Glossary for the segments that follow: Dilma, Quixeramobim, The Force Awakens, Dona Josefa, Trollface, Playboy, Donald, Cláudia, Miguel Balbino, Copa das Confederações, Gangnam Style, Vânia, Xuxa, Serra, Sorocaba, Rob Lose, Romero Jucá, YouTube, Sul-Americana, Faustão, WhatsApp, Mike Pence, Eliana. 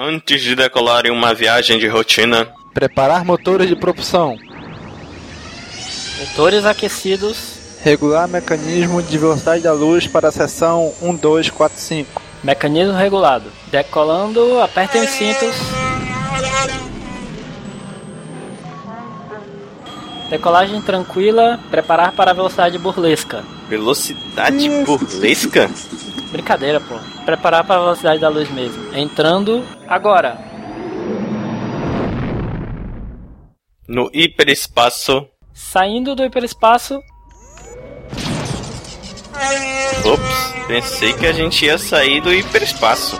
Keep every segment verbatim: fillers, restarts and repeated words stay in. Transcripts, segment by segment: Antes de decolar em uma viagem de rotina, preparar motores de propulsão, motores aquecidos, regular mecanismo de velocidade da luz para a seção um, dois, quatro, cinco. Mecanismo regulado. Decolando, apertem os cintos. Decolagem tranquila, preparar para a velocidade burlesca. Velocidade burlesca? Brincadeira, pô. Preparar para a velocidade da luz mesmo. Entrando agora. No hiperespaço. Saindo do hiperespaço. Ops, pensei que a gente ia sair do hiperespaço.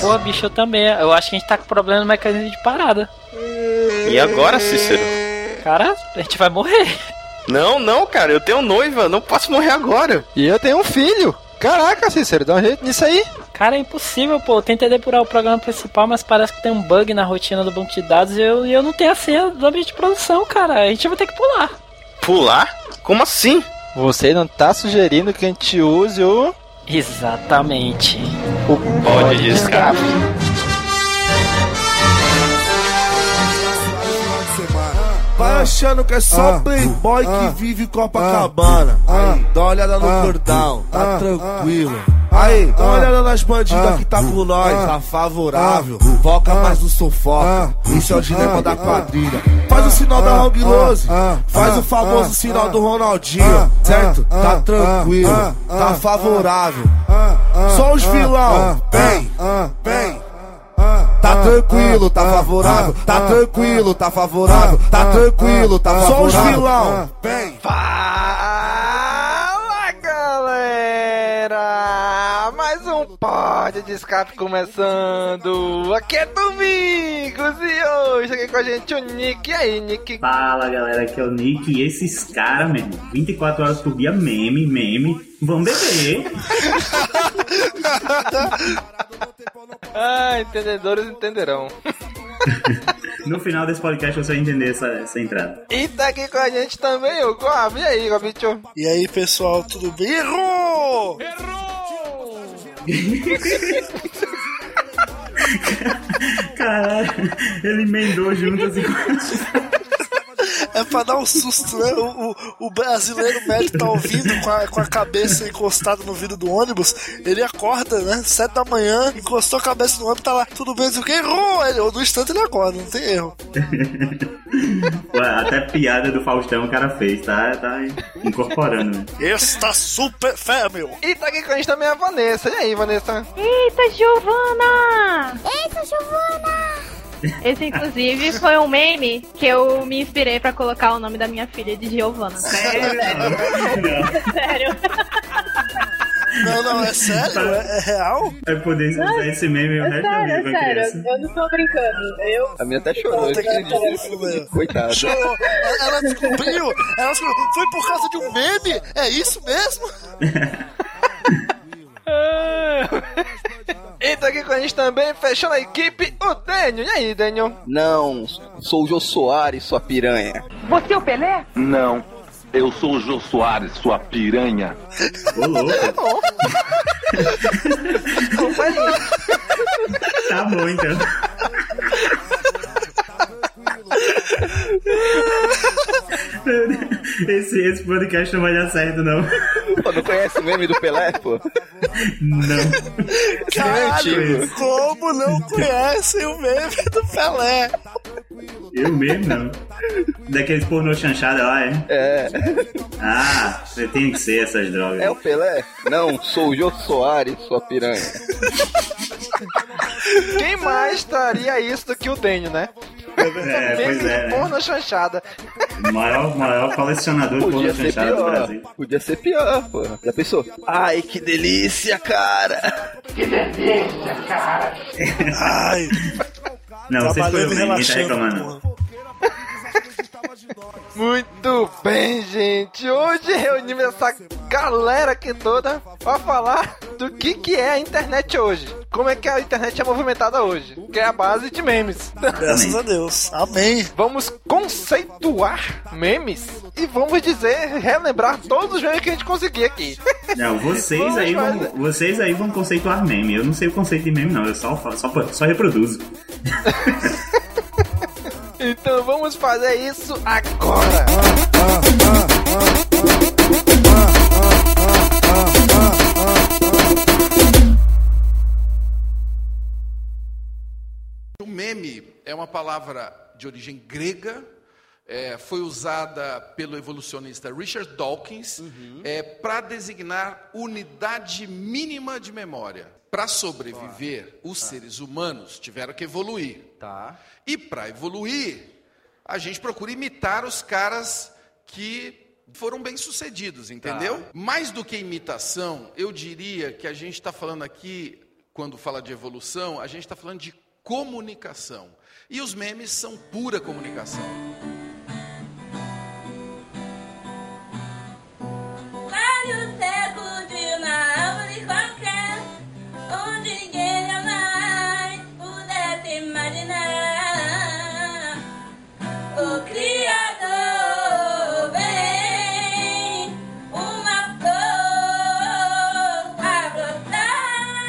Pô, bicho, eu também. Eu acho que a gente tá com problema no mecanismo de parada. E agora, Cícero? Cara, a gente vai morrer. Não, não, cara, eu tenho noiva, não posso morrer agora. E eu tenho um filho. Caraca, Cícero, dá um jeito nisso aí. Cara, é impossível, pô. Eu tentei depurar o programa principal, mas parece que tem um bug na rotina do banco de dados e eu, eu não tenho a senha do ambiente de produção, cara. A gente vai ter que pular. Pular? Como assim? Você não tá sugerindo que a gente use o... Exatamente. O bode de escape. Vai achando que é só ah, Playboy ah, que vive Copacabana. Ah, aí, dá uma olhada no ah, cordão, tá ah, tranquilo. Aí, dá uma olhada nas bandidas que tá com nós, tá favorável. Foca mais no sofoca, isso é o dilema da quadrilha. Faz o sinal da Rob Lose, faz o famoso sinal do Ronaldinho, certo? Tá tranquilo, tá favorável. Só os vilão, bem, bem. Tá tranquilo, tá favorável. Tá tranquilo, tá favorável. Tá tranquilo, tá favorável. Só os vilão. Bem. Fala, galera! Mais um Pode de Escape começando. Aqui é Domingos e hoje aqui com a gente o Nick. E aí, Nick? Fala, galera, aqui é o Nick e esses caras, mesmo. vinte e quatro horas por dia, meme, meme. Vão beber. Ah, entendedores entenderão. No final desse podcast você vai entender essa, essa entrada. E tá aqui com a gente também o Gob. E aí, Gobicho? E aí, pessoal, tudo bem? Errou! Errou! Caralho, ele emendou junto assim. É pra dar um susto, né? O, o, o brasileiro médio tá ouvindo com a, com a cabeça encostada no vidro do ônibus, ele acorda, né? Sete da manhã, encostou a cabeça no ônibus, tá lá, tudo bem, diz que errou! Ele, no instante ele acorda, não tem erro. Ué, até piada do Faustão o cara fez, tá, tá incorporando, né? Está super fêmeo! E tá aqui com a gente também a Vanessa, e aí, Vanessa? Eita, Giovana! Eita, Giovana! Esse, inclusive, foi um meme que eu me inspirei pra colocar o nome da minha filha de Giovana. Sério? Não. Sério. Não, não, é sério? É, é real? É poder usar esse meme e o resto da vida. Sério, sério. Eu não tô brincando. Eu... A minha até chorou. Coitada. Chorou. Ela descobriu. Ela descobriu. Foi por causa de um meme? É isso mesmo? E tá aqui com a gente também, fechando a equipe, o Daniel. E aí, Daniel? Não, sou o Jô Soares, sua piranha. Você é o Pelé? Não, eu sou o Jô Soares, sua piranha. Ô, louco. Tá bom, então. Esse, esse podcast não vai dar certo, não. Pô, não conhece o meme do Pelé, pô? Não. Caralho, como não conhecem o meme do Pelé? Eu mesmo, não. Daqueles pornô chanchada lá, é? É. Ah, tem que ser essas drogas. É o Pelé? Não, sou o Jô Soares, sua piranha. Quem mais estaria isso do que o Daniel, né? É, pois é. Porno chanchada. O maior, maior colecionador de porno chanchada do Brasil. Podia ser pior, pô. Já pensou? Ai, que delícia, cara! Que delícia, cara! Ai! Não, vocês foram bem, ninguém tá reclamando. Muito bem, gente. Hoje reunimos essa galera aqui toda pra falar do que, que é a internet hoje. Como é que a internet é movimentada hoje. Que é a base de memes. Graças a Deus. Amém. Vamos conceituar memes e vamos dizer, relembrar todos os memes que a gente conseguir aqui. Não, vocês, aí vão, vocês aí vão conceituar meme. Eu não sei o conceito de meme, não. Eu só, só, só reproduzo. Então vamos fazer isso agora. O meme é uma palavra de origem grega, é, foi usada pelo evolucionista Richard Dawkins, uhum. é, para designar unidade mínima de memória. Para sobreviver, ah, os tá. seres humanos tiveram que evoluir. Tá. E para evoluir, a gente procura imitar os caras que foram bem-sucedidos, entendeu? Tá. Mais do que imitação, eu diria que a gente está falando aqui, quando fala de evolução, a gente está falando de comunicação. E os memes são pura comunicação.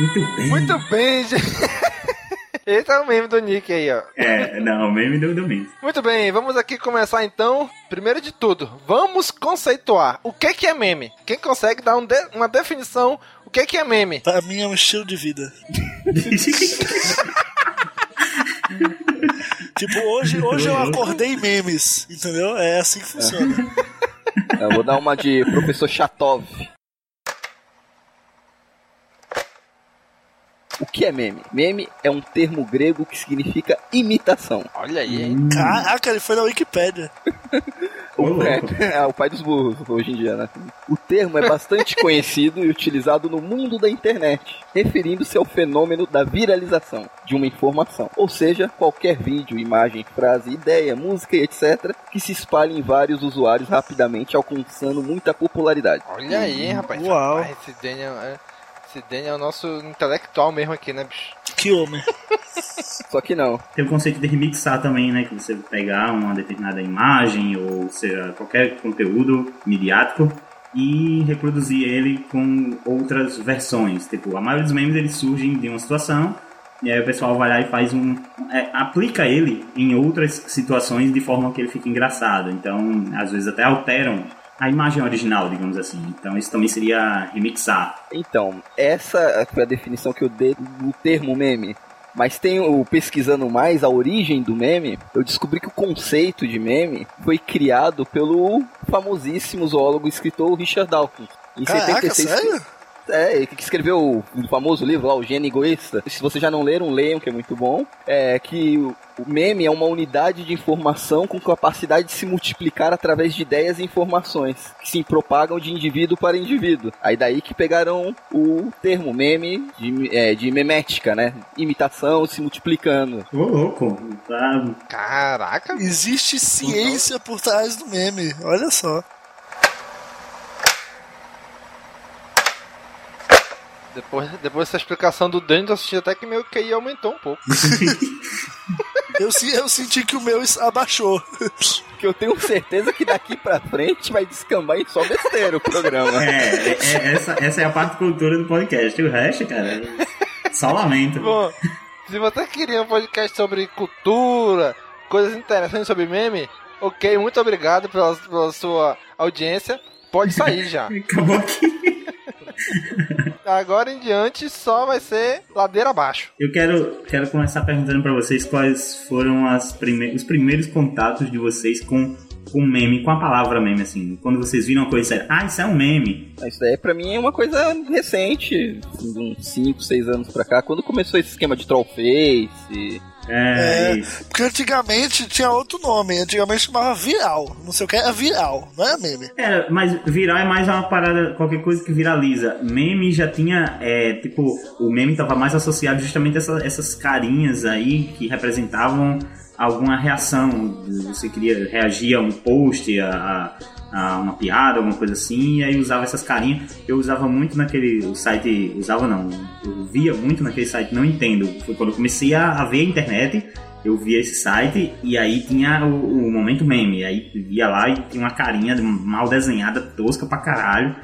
Muito bem. Muito bem, gente. Esse é o meme do Nick aí, ó. É, não, o meme do domingo. Muito bem, vamos aqui começar então. Primeiro de tudo, vamos conceituar o que que é meme. Quem consegue dar um de- uma definição, o que que é meme? Pra mim é um estilo de vida. Tipo, hoje, hoje eu acordei memes, entendeu? É assim que funciona. É. Eu vou dar uma de professor Chatov. O que é meme? Meme é um termo grego que significa imitação. Olha aí, hein? Caraca, ele foi na Wikipédia. o, é, é o pai dos burros hoje em dia, né? O termo é bastante conhecido e utilizado no mundo da internet, referindo-se ao fenômeno da viralização de uma informação. Ou seja, qualquer vídeo, imagem, frase, ideia, música e etcétera que se espalhe em vários usuários rapidamente, alcançando muita popularidade. Olha aí, hein, rapaz? Uau! Rapaz, esse Daniel é... Esse Daniel é o nosso intelectual mesmo aqui, né, bicho? Que homem. Só que não. Tem o conceito de remixar também, né? Que você pegar uma determinada imagem ou seja, qualquer conteúdo midiático e reproduzir ele com outras versões. Tipo, a maioria dos memes eles surgem de uma situação e aí o pessoal vai lá e faz um... É, aplica ele em outras situações de forma que ele fique engraçado. Então, às vezes até alteram a imagem original, digamos assim. Então isso também seria remixar. Então, essa foi a definição que eu dei do termo meme. Mas tenho, pesquisando mais a origem do meme, eu descobri que o conceito de meme foi criado pelo famosíssimo zoólogo e escritor Richard Dawkins. Em Caraca, setenta e seis, sério? É, ele que escreveu o famoso livro lá, O Gênio Egoísta. Se vocês já não leram, leiam, que é muito bom. É que o meme é uma unidade de informação com capacidade de se multiplicar através de ideias e informações que se propagam de indivíduo para indivíduo. Aí daí que pegaram o termo meme de, é, de memética, né? Imitação se multiplicando. Ô, louco. Caraca. Existe ciência por trás do meme, olha só. Depois, depois dessa explicação do Dani, eu assisti até que meu Q I aumentou um pouco. eu, eu senti que o meu abaixou. Que eu tenho certeza que daqui pra frente vai descambar em só besteira o programa. É, é essa, essa é a parte cultura do podcast. E o resto, cara, só lamento. Bom, se você queria um podcast sobre cultura, coisas interessantes sobre meme, ok, muito obrigado pela, pela sua audiência. Pode sair já. Acabou aqui. Agora em diante só vai ser ladeira abaixo. Eu quero, quero começar perguntando pra vocês quais foram as prime- os primeiros contatos de vocês com o meme, com a palavra meme, assim. Quando vocês viram uma coisa séria, ah, isso é um meme. Isso daí pra mim é uma coisa recente, uns cinco, seis anos pra cá, quando começou esse esquema de trollface. É, é, porque antigamente tinha outro nome, antigamente chamava viral, não sei o que, era viral, não é meme. É, mas viral é mais uma parada, qualquer coisa que viraliza. Meme já tinha, é, tipo, o meme tava mais associado justamente a essa, essas carinhas aí que representavam alguma reação, você queria reagir a um post, a, a uma piada, alguma coisa assim, e aí usava essas carinhas. Eu usava muito naquele o site, usava não, eu via muito naquele site, não entendo, foi quando eu comecei a, a ver a internet, eu via esse site, e aí tinha o, o momento meme, aí via lá e tinha uma carinha mal desenhada, tosca pra caralho,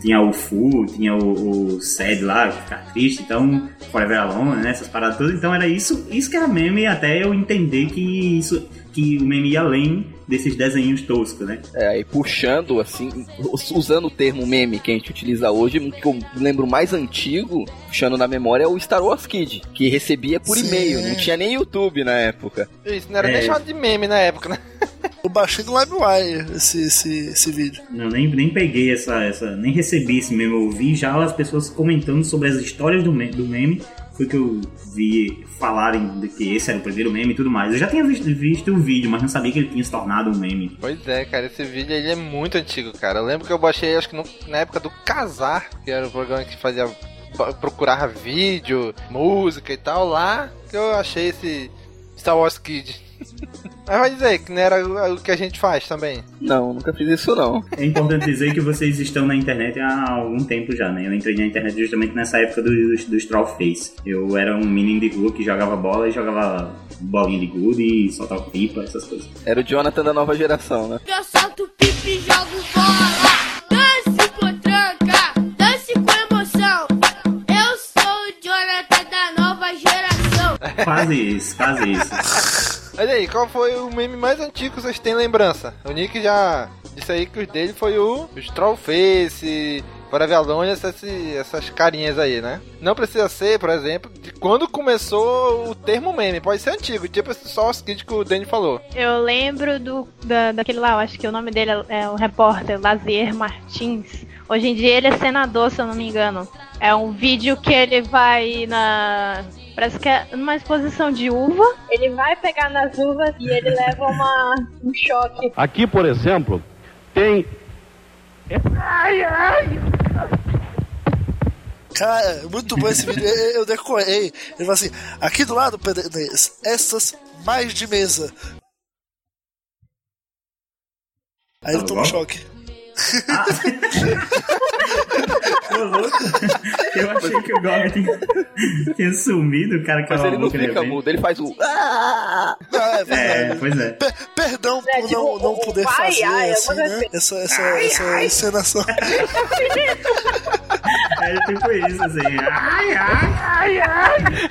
tinha o Fu, tinha o, o Sad lá, ficar triste, então Forever Alone, né, essas paradas todas, então era isso, isso que era meme, até eu entender que isso, que o meme ia além desses desenhos toscos, né? É, e puxando, assim, usando o termo meme que a gente utiliza hoje, que eu lembro mais antigo, puxando na memória, é o Star Wars Kid, que recebia por Sim. e-mail, não tinha nem YouTube na época. Isso, não era é. nem chamado de meme na época, né? Eu baixei do LiveWire esse, esse, esse vídeo. Eu nem, nem peguei essa, essa, nem recebi esse meme, eu vi já as pessoas comentando sobre as histórias do meme, do meme. Foi que eu vi falarem de que esse era o primeiro meme e tudo mais. Eu já tinha visto, visto o vídeo, mas não sabia que ele tinha se tornado um meme. Pois é, cara, esse vídeo ele é muito antigo, cara. Eu lembro que eu baixei, acho que no, na época do Casar, que era o programa que fazia procurar vídeo, música e tal, lá que eu achei esse Star Wars Kid. Mas vai dizer que não era o que a gente faz também. Não, nunca fiz isso não. É importante dizer que vocês estão na internet há algum tempo já, né? Eu entrei na internet justamente nessa época dos, dos Trollface. Eu era um menino de rua que jogava bola e jogava bolinha de gude e soltava pipa, essas coisas. Era o Jonathan da nova geração, né? Eu solto pipa e jogo bola, dance com tranca, dance com emoção. Eu sou o Jonathan da nova geração. Quase isso, quase isso. Olha aí, qual foi o meme mais antigo que vocês têm lembrança? O Nick já disse aí que o dele foi o Trollface, Forever Alone, essas, essas carinhas aí, né? Não precisa ser, por exemplo, de quando começou o termo meme. Pode ser antigo, tipo só os kids que o Danny falou. Eu lembro do, da, daquele lá, eu acho que o nome dele é um repórter, Lazier Martins. Hoje em dia ele é senador, se eu não me engano. É um vídeo que ele vai na... Parece que é numa exposição de uva. Ele vai pegar nas uvas e ele leva uma, um choque. Aqui, por exemplo, tem... Ai, ai... Cara, muito bom esse vídeo. Eu decorei. Ele fala assim, aqui do lado, Pedrinhas, essas mais de mesa. Aí ele toma um choque. Ah. Eu achei que o Gob tinha, tinha sumido, o cara que Mas ele não fica mudo, ele faz o. Ah! É, é, pois é. Per- perdão é, por tipo, não, não poder vai, fazer ai, assim, né? Assim. Essa, essa, ai, essa ai. encenação. É tipo isso, assim. Ai, ai, ai, ai.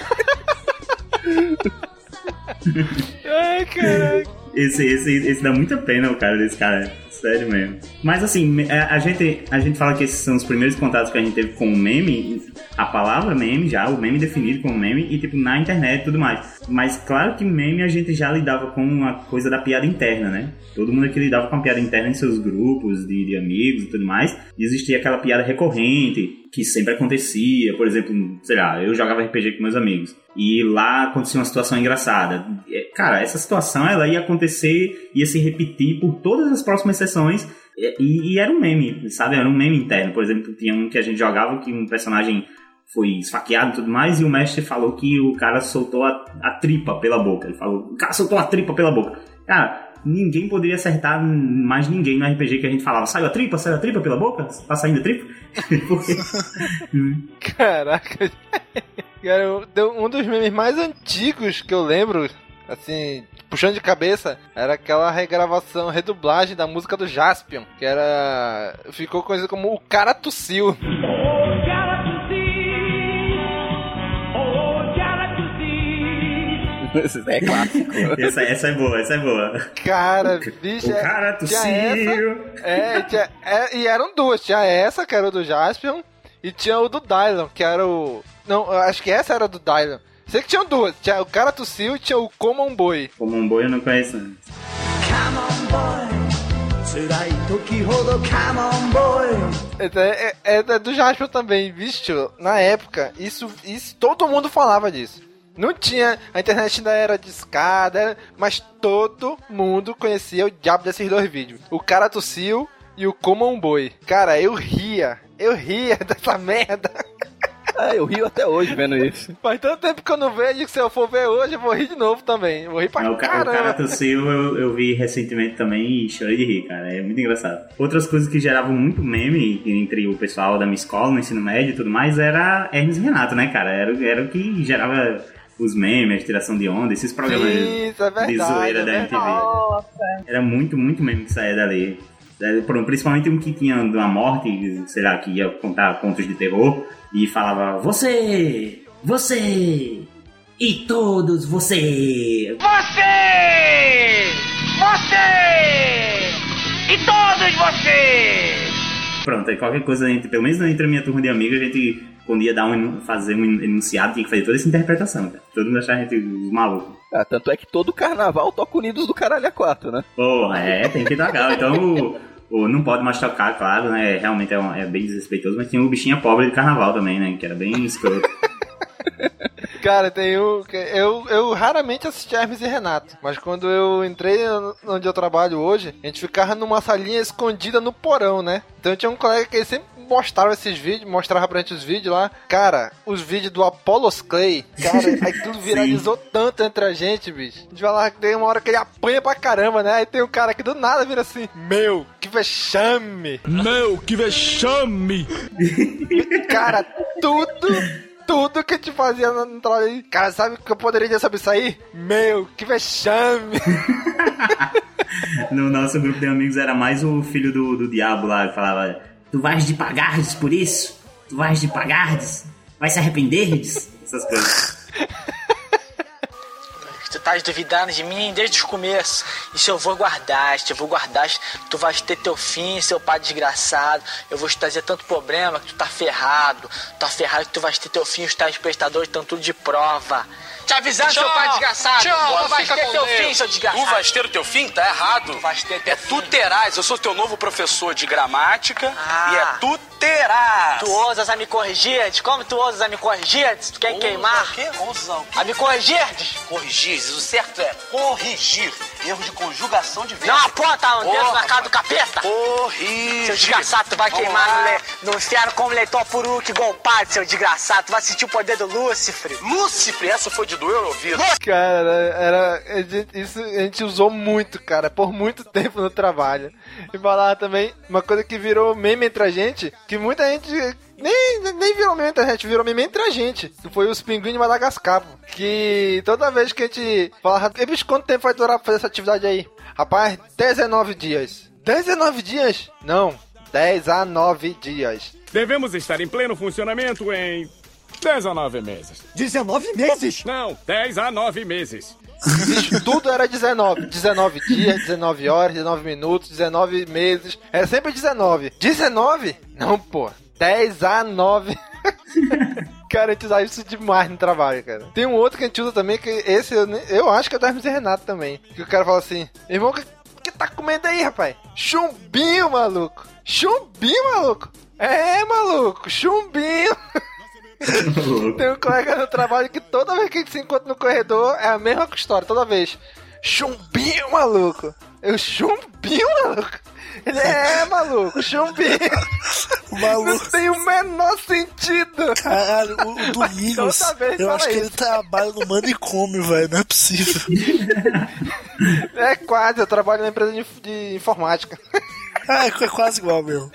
Ai, caraca. Esse, esse, esse dá muita pena, o cara desse cara. Sério mesmo. Mas assim, a gente, a gente fala que esses são os primeiros contatos que a gente teve com o meme, a palavra meme já, o meme definido como meme, e tipo, na internet e tudo mais. Mas claro que meme a gente já lidava com a coisa da piada interna, né? Todo mundo aqui lidava com a piada interna em seus grupos de, de amigos e tudo mais. E existia aquela piada recorrente que sempre acontecia, por exemplo, sei lá, eu jogava R P G com meus amigos e lá acontecia uma situação engraçada. Cara, essa situação ela ia acontecer, ia se repetir por todas as próximas sessões e, e era um meme, sabe? Era um meme interno. Por exemplo, tinha um que a gente jogava que um personagem foi esfaqueado e tudo mais e o mestre falou que o cara soltou a, a tripa pela boca. Ele falou, o cara soltou a tripa pela boca. Cara, ninguém poderia acertar mais ninguém no R P G que a gente falava. Saiu a tripa? Saiu a tripa pela boca? Tá saindo a tripa? Caraca. Cara, um dos memes mais antigos que eu lembro, assim, puxando de cabeça, era aquela regravação, redublagem da música do Jaspion, que era... Ficou conhecido como O Cara Tossiu. É clássico. essa, essa é boa, essa é boa. Cara, bicho. O cara tossiu. É, tinha, é, e eram duas. Tinha essa, que era o do Jaspion, e tinha o do Dylan, que era o... Não, acho que essa era do Dylan. Sei que tinham duas. Tinha o cara tossiu e tinha o Como um Boi. Como um Boi eu não conheço. Come on, boy. É, é, é do Jaspion também, bicho. Na época, isso, isso todo mundo falava disso. Não tinha, a internet ainda era discada, mas todo mundo conhecia o diabo desses dois vídeos. O cara tossiu e o Como um Boi. Cara, eu ria, eu ria dessa merda. É, eu rio até hoje vendo isso. Faz tanto tempo que eu não vejo que se eu for ver hoje, eu vou rir de novo também. Eu vou rir pra não, caramba. O cara tossiu eu, eu vi recentemente também e chorei de rir, cara. É muito engraçado. Outras coisas que geravam muito meme entre o pessoal da minha escola, no ensino médio e tudo mais, era Hermes e Renato, né, cara? Era, era o que gerava... os memes, a tiração de onda, esses programas Isso, é verdade, de zoeira é da M T V. Nossa. Era muito, muito meme que saía dali. Principalmente um que tinha uma morte, sei lá, que ia contar contos de terror e falava: você, você e todos você. Você, você e todos você. Pronto, aí qualquer coisa, entre, pelo menos entre a minha turma de amigos, a gente... Quando ia dar um, fazer um enunciado, tinha que fazer toda essa interpretação, cara. Todo mundo achava a gente maluco. Ah, tanto é que todo carnaval toca Unidos do Caralho a quatro, né? Porra, é, tem que tocar. Então, o, o não pode mais tocar, claro, né? Realmente é, um, é bem desrespeitoso, mas tinha o bichinha pobre de carnaval também, né? Que era bem escroto. Cara, tem o... Eu, eu raramente assisti Hermes e Renato, mas quando eu entrei onde eu trabalho hoje, a gente ficava numa salinha escondida no porão, né? Então tinha um colega que ele sempre mostrava esses vídeos, mostrava pra gente os vídeos lá. Cara, os vídeos do Apollo Sclay, cara, aquilo viralizou tanto entre a gente, bicho. A gente vai lá, tem uma hora que ele apanha pra caramba, né? Aí tem um cara que do nada vira assim: meu, que vexame! Meu, que vexame! Cara, tudo... Tudo que a gente fazia na entrada aí. Cara, sabe o que eu poderia dizer sobre isso aí? Meu, que vexame! No nosso grupo de amigos era mais o filho do, do diabo lá, que falava: tu vais de pagardes por isso? Tu vais de pagardes? Vai se arrependerdes? Essas coisas. Tu estás duvidando de mim desde o começo. Isso eu vou guardar, isso eu vou guardar. Tu vais ter teu fim, seu pai desgraçado. Eu vou te trazer tanto problema que tu tá ferrado. Tu tá ferrado que tu vais ter teu fim, os tais prestadores estão tudo de prova. Te avisando, seu pai desgraçado. Tchau, tu vais ter teu Deus. fim, seu desgraçado. Tu vais ter o teu fim? Tá errado. Tu vais ter teu é fim. Tu terás. Eu sou teu novo professor de gramática. Ah. E é tu terás. Tu ousas a me corrigir? Como tu ousas a me corrigir? Tu quer Ousa queimar? O quê? Ousa o quê? A me corrigir? Corrigir. O certo é corrigir. Erro de conjugação de verbo. Não aponta um dedo na cara do capeta. Corrigir. Seu desgraçado, tu vai Vamos queimar no, no inferno como leitor puruque golpado, seu desgraçado. Tu vai sentir o poder do Lúcifer. Lúcifer? Essa foi de doer, ouvido. Cara, era... A gente, isso a gente usou muito, cara. Por muito tempo no trabalho. E falar também uma coisa que virou meme entre a gente, que muita gente... Nem, nem virou meme entre a gente, virou meme entre a gente. Que foi os pinguins de Madagascar. Que toda vez que a gente falava: e bicho, quanto tempo vai durar pra fazer essa atividade aí? Rapaz, dezenove dias. dezenove dias? Não, dez a nove dias. Devemos estar em pleno funcionamento em dezenove meses. dezenove meses? Não, dez a nove meses. Bicho, tudo era dezenove. dezenove dias, dezenove horas, dezenove minutos, dezenove meses. Era sempre dezenove. dezenove? Não, pô. dez a nove. Cara, a gente usa isso demais no trabalho, cara. Tem um outro que a gente usa também, que esse eu, eu acho que é o da Hermes e Renato também. Que o cara fala assim: irmão, o que, que tá comendo aí, rapaz? Chumbinho, maluco. Chumbinho, maluco. É, maluco, chumbinho. Tem um colega no trabalho que toda vez que a gente se encontra no corredor é a mesma história, toda vez. Chumbinho, maluco. Eu, chumbinho, maluco. Ele é, maluco, chumbinho. Maluco. Não tem o menor sentido. Caralho, o, o do Linus, eu acho que isso. Ele trabalha no manicômio, velho, não é possível. É quase, eu trabalho na empresa de, de informática. É, é quase igual, meu.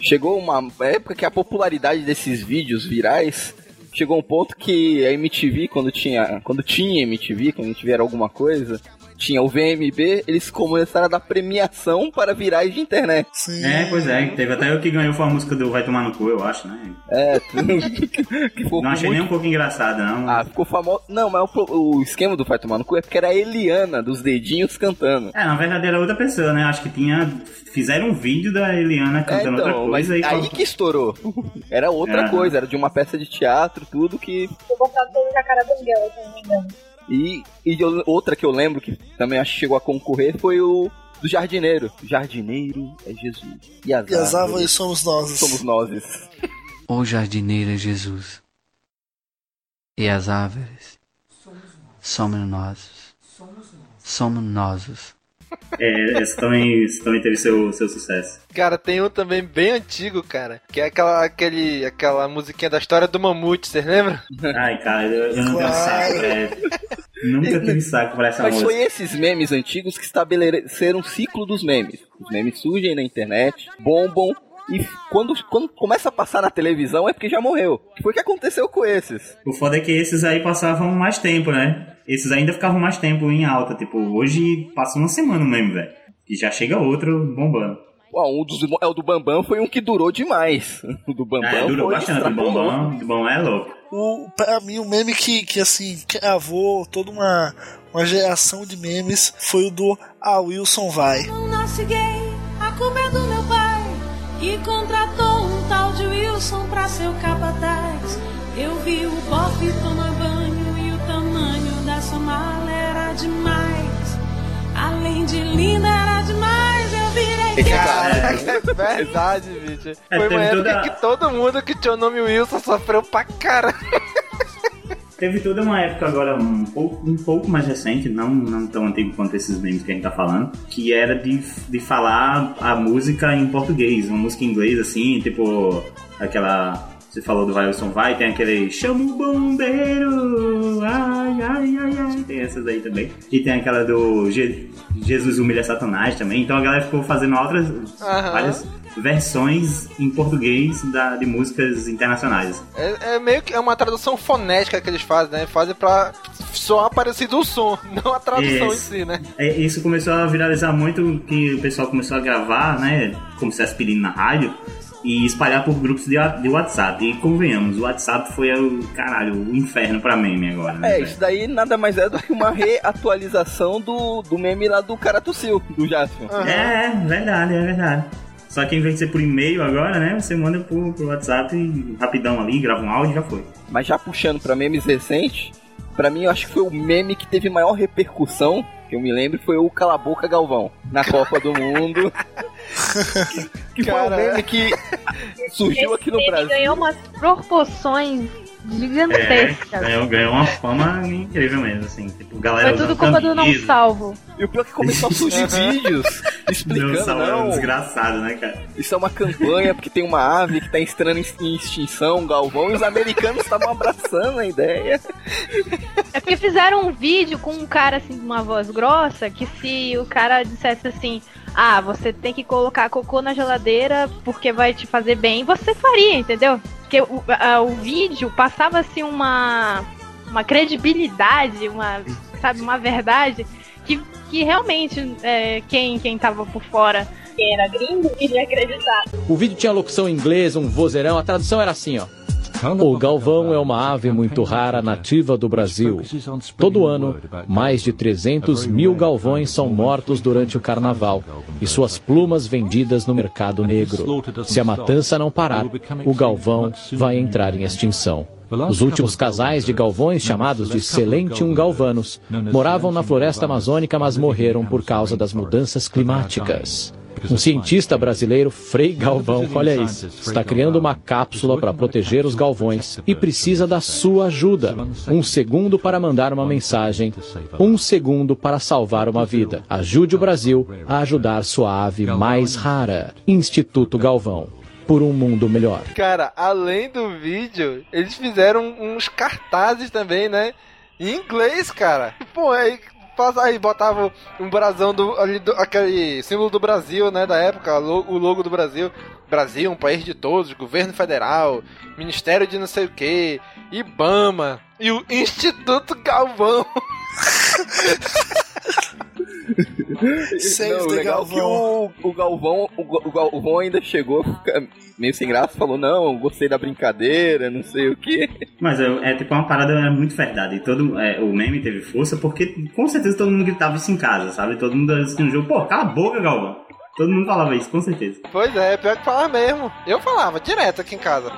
Chegou uma época que a popularidade desses vídeos virais... Chegou um ponto que a M T V, quando tinha, quando tinha M T V, quando a M T V era alguma coisa... Tinha o V M B, eles começaram a dar premiação para virais de internet. Sim. É, pois é. Teve até eu que ganhou foi a música do Vai Tomar no Cu, eu acho, né? É. Que ficou não achei muito... nem um pouco engraçado, não. Ah, ficou famoso. Não, mas o, o esquema do Vai Tomar no Cu é porque era a Eliana, dos dedinhos, cantando. É, na verdade era outra pessoa, né? Acho que tinha... Fizeram um vídeo da Eliana cantando é, então, outra coisa. Mas aí, aí qual... que estourou. Era outra é. coisa, era de uma peça de teatro, tudo que... Eu vou botar tudo na cara do Miguel, se não me engano. E, e outra que eu lembro que também acho que chegou a concorrer foi o do jardineiro. Jardineiro é Jesus. E as, e as árvores, árvores somos nós. Somos nós. O jardineiro é Jesus. E as árvores somos nós. Somos nós. Somos nós. É, esse também, esse também teve seu, seu sucesso. Cara, tem um também bem antigo, cara, que é aquela, aquele, aquela musiquinha da história do Mamute, vocês lembram? Ai, cara, eu, eu não tenho saco, velho. Nunca teve saco pra essa Mas música. Mas foi esses memes antigos que estabeleceram o ciclo dos memes. Os memes surgem na internet, bombam, e quando, quando começa a passar na televisão é porque já morreu. Foi o que aconteceu com esses. O foda é que esses aí passavam mais tempo, né? Esses ainda ficavam mais tempo em alta. Tipo, hoje passa uma semana o meme, velho. E já chega outro bombando. Uau, um dos, é, o do Bambam foi um que durou demais. O do Bambam é, durou bastante. O Bambam, o Bambam é louco. O, pra mim, o meme que, que assim, cravou toda uma, uma geração de memes foi o do A Wilson Vai. Eu nasci gay, a culpa do meu pai, que contratou um tal de Wilson pra ser o capataz. Eu vi o bofe tomar banho e o tamanho da sua mala era demais. Além de linda, era demais, eu virei cara. É verdade, bicho. É, foi uma época toda... que todo mundo que tinha o nome Wilson sofreu pra caralho. Teve toda uma época agora um pouco, um pouco mais recente, não, não tão antigo quanto esses memes que a gente tá falando, que era de, de falar a música em português, uma música em inglês, assim, tipo aquela... Você falou do Vai Wilson Vai, tem aquele Chama o Bombeiro, ai, ai, ai, ai, tem essas aí também. E tem aquela do Je- Jesus Humilha Satanás também, então a galera ficou fazendo outras, Aham. várias versões em português da, de músicas internacionais. É, é meio que é uma tradução fonética que eles fazem, né? Fazem pra soar parecido o som, não a tradução Esse, em si, né? É, isso começou a viralizar muito, que o pessoal começou a gravar, né? Como se estivesse pedindo na rádio. E espalhar por grupos de, de WhatsApp. E convenhamos, o WhatsApp foi o caralho, o inferno pra meme agora. Né? É, isso daí nada mais é do que uma reatualização do, do meme lá do cara tossiu, do Jaspion. Uhum. É, é verdade, é verdade. Só que em vez de ser por e-mail agora, né, você manda pro, pro WhatsApp e, rapidão ali, grava um áudio e já foi. Mas já puxando pra memes recentes, pra mim eu acho que foi o meme que teve maior repercussão, que eu me lembro, foi o Cala a Boca Galvão, na Copa do Mundo. Que, que foi um meme que surgiu aqui no Brasil. Ganhou umas proporções gigantescas. É, ganhou, ganhou uma fama incrível mesmo, assim. Tipo, galera, foi tudo culpa do Não Salvo. E o pior é que começou a surgir vídeos explicando. Não Salvo é um desgraçado, né, cara? Isso é uma campanha porque tem uma ave que tá entrando em extinção, Galvão, e os americanos estavam abraçando a ideia. É porque fizeram um vídeo com um cara assim, com uma voz grossa, que se o cara dissesse assim: ah, você tem que colocar cocô na geladeira porque vai te fazer bem. Você faria, entendeu? Porque o, a, o vídeo passava assim uma, uma credibilidade, uma, sabe, uma verdade que, que realmente é, quem, quem tava por fora, quem era gringo, queria acreditar. O vídeo tinha locução em inglês, um vozeirão, a tradução era assim, ó. O galvão é uma ave muito rara nativa do Brasil. Todo ano, mais de trezentos mil galvões são mortos durante o carnaval e suas plumas vendidas no mercado negro. Se a matança não parar, o galvão vai entrar em extinção. Os últimos casais de galvões, chamados de Celentium galvanos, moravam na floresta amazônica, mas morreram por causa das mudanças climáticas. Um cientista brasileiro, Frei Galvão, olha isso, está criando uma cápsula para proteger os galvões e precisa da sua ajuda. Um segundo para mandar uma mensagem, um segundo para salvar uma vida. Ajude o Brasil a ajudar sua ave mais rara. Instituto Galvão. Por um mundo melhor. Cara, além do vídeo, eles fizeram uns cartazes também, né? Em inglês, cara. Pô, aí... Aí botava um brasão do, ali do. Aquele símbolo do Brasil, né? Da época, o logo do Brasil. Brasil, um país de todos, governo federal, ministério de não sei o que, Ibama e o Instituto Galvão. Não, o legal é que o, o Galvão o, o Galvão ainda chegou meio sem graça, falou, não, gostei da brincadeira, não sei o que. Mas é, é tipo uma parada muito verdade. E todo, é, o meme teve força porque com certeza todo mundo gritava isso em casa, sabe? Todo mundo assistia no jogo, pô, cala a boca, Galvão. Todo mundo falava isso, com certeza. Pois é, pior que falava mesmo. Eu falava direto aqui em casa.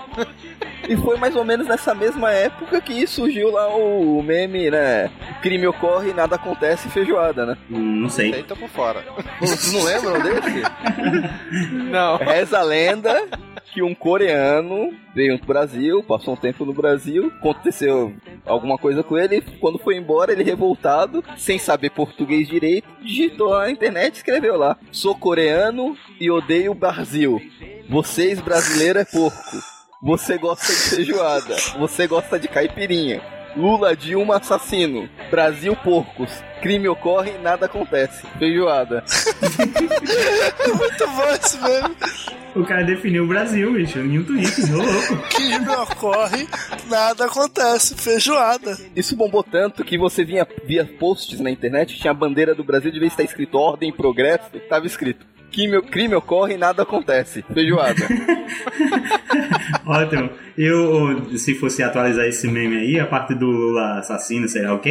E foi mais ou menos nessa mesma época que surgiu lá o meme, né? Crime ocorre, nada acontece, feijoada, né? Hum, não sei. Sei, tô por fora. Vocês não lembram desse? Não. Reza a lenda que um coreano veio pro Brasil, passou um tempo no Brasil, aconteceu alguma coisa com ele, quando foi embora, ele revoltado, sem saber português direito, digitou na internet e escreveu lá: sou coreano e odeio o Brasil. Vocês, brasileiro, é porco. Você gosta de feijoada. Você gosta de caipirinha. Lula, Dilma, assassino. Brasil, porcos. Crime ocorre, nada acontece. Feijoada. É muito bom isso mesmo. O cara definiu o Brasil, bicho, em um tweet, meu louco. Crime ocorre, nada acontece, feijoada. Isso bombou tanto que você vinha via posts na internet, tinha a bandeira do Brasil, de vez em estar escrito ordem e progresso, tava escrito: crime, crime ocorre, nada acontece, feijoada. Ótimo. Eu, se fosse atualizar esse meme aí, a parte do Lula assassino, sei lá o que,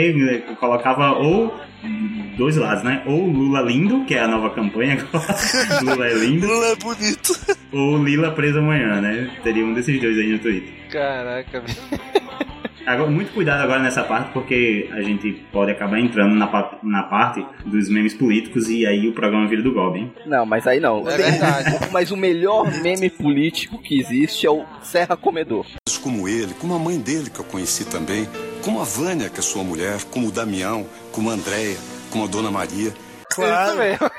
eu colocava ou dois lados, né? Ou Lula lindo, que é a nova campanha agora. Lula é lindo. Lula é bonito. Ou Lila preso amanhã, né? Teria um desses dois aí no Twitter. Caraca, agora, muito cuidado agora nessa parte, porque a gente pode acabar entrando na, pa- na parte dos memes políticos e aí o programa vira do Gob, hein? Não, mas aí não. É verdade. Mas o melhor meme político que existe é o Serra Comedor. Como ele, como a mãe dele que eu conheci também, como a Vânia, que é sua mulher, como o Damião, como a Andréia, como a Dona Maria... Claro,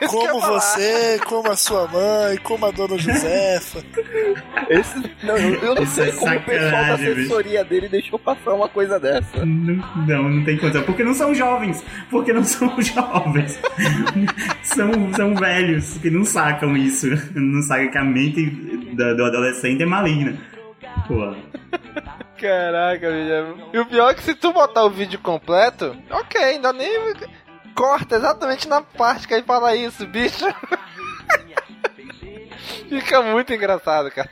como você, como a sua mãe, como a dona Josefa. Esse, não, eu não Esse sei é como o pessoal da assessoria dele deixou passar uma coisa dessa. Não, não, não tem condição. Porque não são jovens. Porque não são jovens. são, são velhos que não sacam isso. Não sacam que a mente do, do adolescente é maligna. Pô. Caraca, e o pior é que se tu botar o vídeo completo, ok, ainda nem... corta exatamente na parte que aí fala isso, bicho. Fica muito engraçado, cara.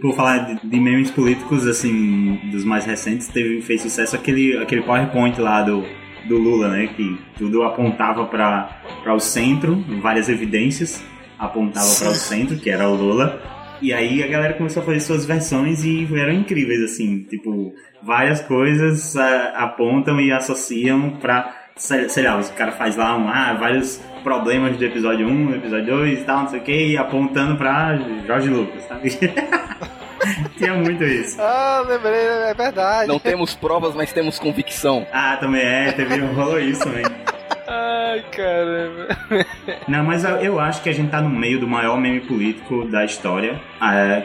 Por falar de memes políticos, assim, dos mais recentes, teve, fez sucesso aquele, aquele PowerPoint lá do, do Lula, né? Que tudo apontava pra, pra o centro, várias evidências apontavam para o centro, que era o Lula. E aí a galera começou a fazer suas versões e eram incríveis, assim. Tipo, várias coisas a, apontam e associam pra... sei lá, os caras fazem lá um, ah, vários problemas do episódio um, episódio dois e tal, não sei o que, apontando pra Jorge Lucas, sabe? Tinha muito isso. Ah, lembrei, é verdade. Não temos provas, mas temos convicção. Ah, também é, teve, rolou isso também. Ai, caramba. Não, mas eu acho que a gente tá no meio do maior meme político da história,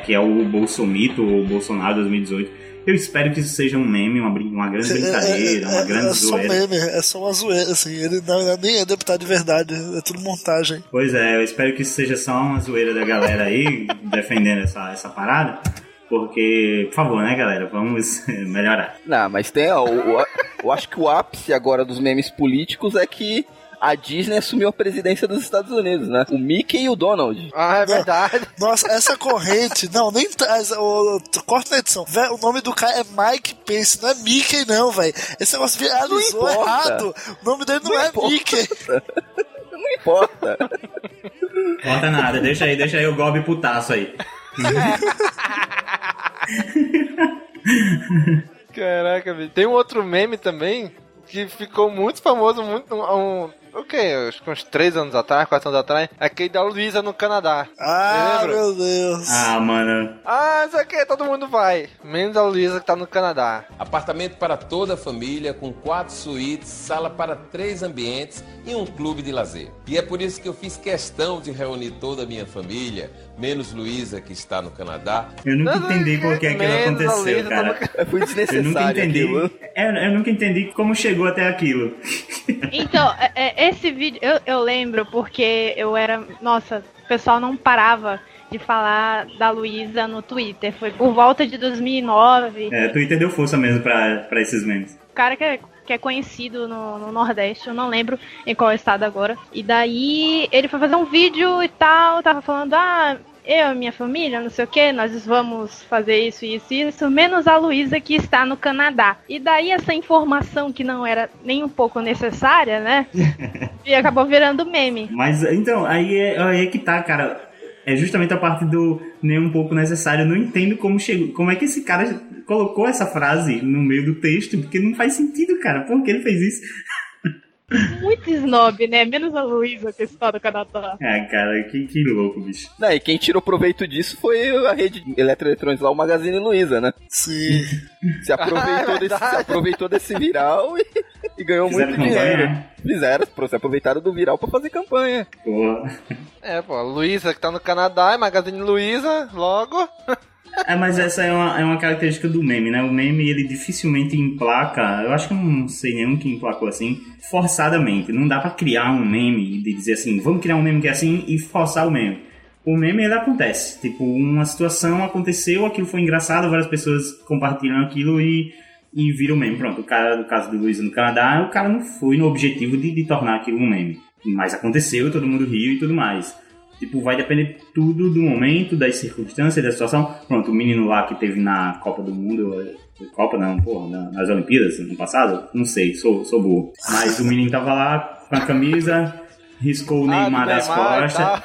que é o Bolsomito, ou Bolsonaro dois mil e dezoito. Eu espero que isso seja um meme, uma, uma grande brincadeira, é, é, uma grande é, é zoeira. É só um meme, é só uma zoeira, assim. Ele não, nem é deputado de verdade, é tudo montagem. Pois é, eu espero que isso seja só uma zoeira da galera aí, defendendo essa, essa parada, porque, por favor, né, galera, vamos melhorar. Não, mas tem, ó, o, o, eu acho que o ápice agora dos memes políticos é que a Disney assumiu a presidência dos Estados Unidos, né? O Mickey e o Donald. Ah, é verdade. Nossa, essa corrente... Não, nem traz... O, o, corta na edição. Vé, o nome do cara é Mike Pence, não é Mickey não, velho. Esse negócio viralizou errado. O nome dele não, não é importa. Mickey. Não importa. Corta nada. Deixa aí, deixa aí o Gob putaço aí. Caraca, velho. Tem um outro meme também que ficou muito famoso, muito... Um, ok, acho que uns três anos atrás, quatro anos atrás, aquele da Luísa no Canadá. Ah, meu Deus. Ah, mano. Ah, isso aqui, todo mundo vai. Menos a Luísa que tá no Canadá. Apartamento para toda a família, com quatro suítes, sala para três ambientes e um clube de lazer. E é por isso que eu fiz questão de reunir toda a minha família, menos Luísa que está no Canadá. Eu nunca não, entendi por que aquilo aconteceu, cara. Tá no... Foi desnecessário. Eu nunca entendi. Eu, eu nunca entendi como chegou até aquilo. Então, é... é... esse vídeo, eu, eu lembro porque eu era... Nossa, o pessoal não parava de falar da Luísa no Twitter. Foi por volta de dois mil e nove. É, o Twitter deu força mesmo pra, pra esses memes. O cara que é, que é conhecido no, no Nordeste, eu não lembro em qual estado agora. E daí ele foi fazer um vídeo e tal, tava falando... ah, eu e minha família, não sei o que, nós vamos fazer isso, isso e isso, menos a Luísa que está no Canadá. E daí essa informação que não era nem um pouco necessária, né? E acabou virando meme. Mas então, aí é, aí é que tá, cara. É justamente a parte do nem um pouco necessário. Eu não entendo como chegou, como é que esse cara colocou essa frase no meio do texto, porque não faz sentido, cara. Por que ele fez isso? Muito snob, né? Menos a Luísa, que está no Canadá. É, cara, que, que louco, bicho. Não, e quem tirou proveito disso foi a rede eletroeletrônica lá, o Magazine Luísa, né? Sim. Se aproveitou, ah, é desse, se aproveitou desse viral e, e que ganhou Fizeram muito campanha, dinheiro. Né? Fizeram, pô, se aproveitaram do viral pra fazer campanha. Pô. É, pô, Luísa que tá no Canadá, é Magazine Luísa, logo. É, mas essa é uma, é uma característica do meme, né? O meme, ele dificilmente emplaca, eu acho que eu não sei nenhum que emplacou assim, forçadamente. Não dá pra criar um meme e dizer assim, vamos criar um meme que é assim e forçar o meme. O meme, ele acontece. Tipo, uma situação aconteceu, aquilo foi engraçado, várias pessoas compartilham aquilo e, e vira um meme. Pronto, o cara, no caso do Luiz no Canadá, o cara não foi no objetivo de, de tornar aquilo um meme. Mas aconteceu, todo mundo riu e tudo mais. Tipo, vai depender tudo do momento, das circunstâncias, da situação. Pronto, o menino lá que teve na Copa do Mundo... Copa não, porra, na, nas Olimpíadas, no passado? Não sei, sou, sou burro. Mas o menino tava lá com a camisa, riscou o Neymar, ah, Neymar das costas. Tá.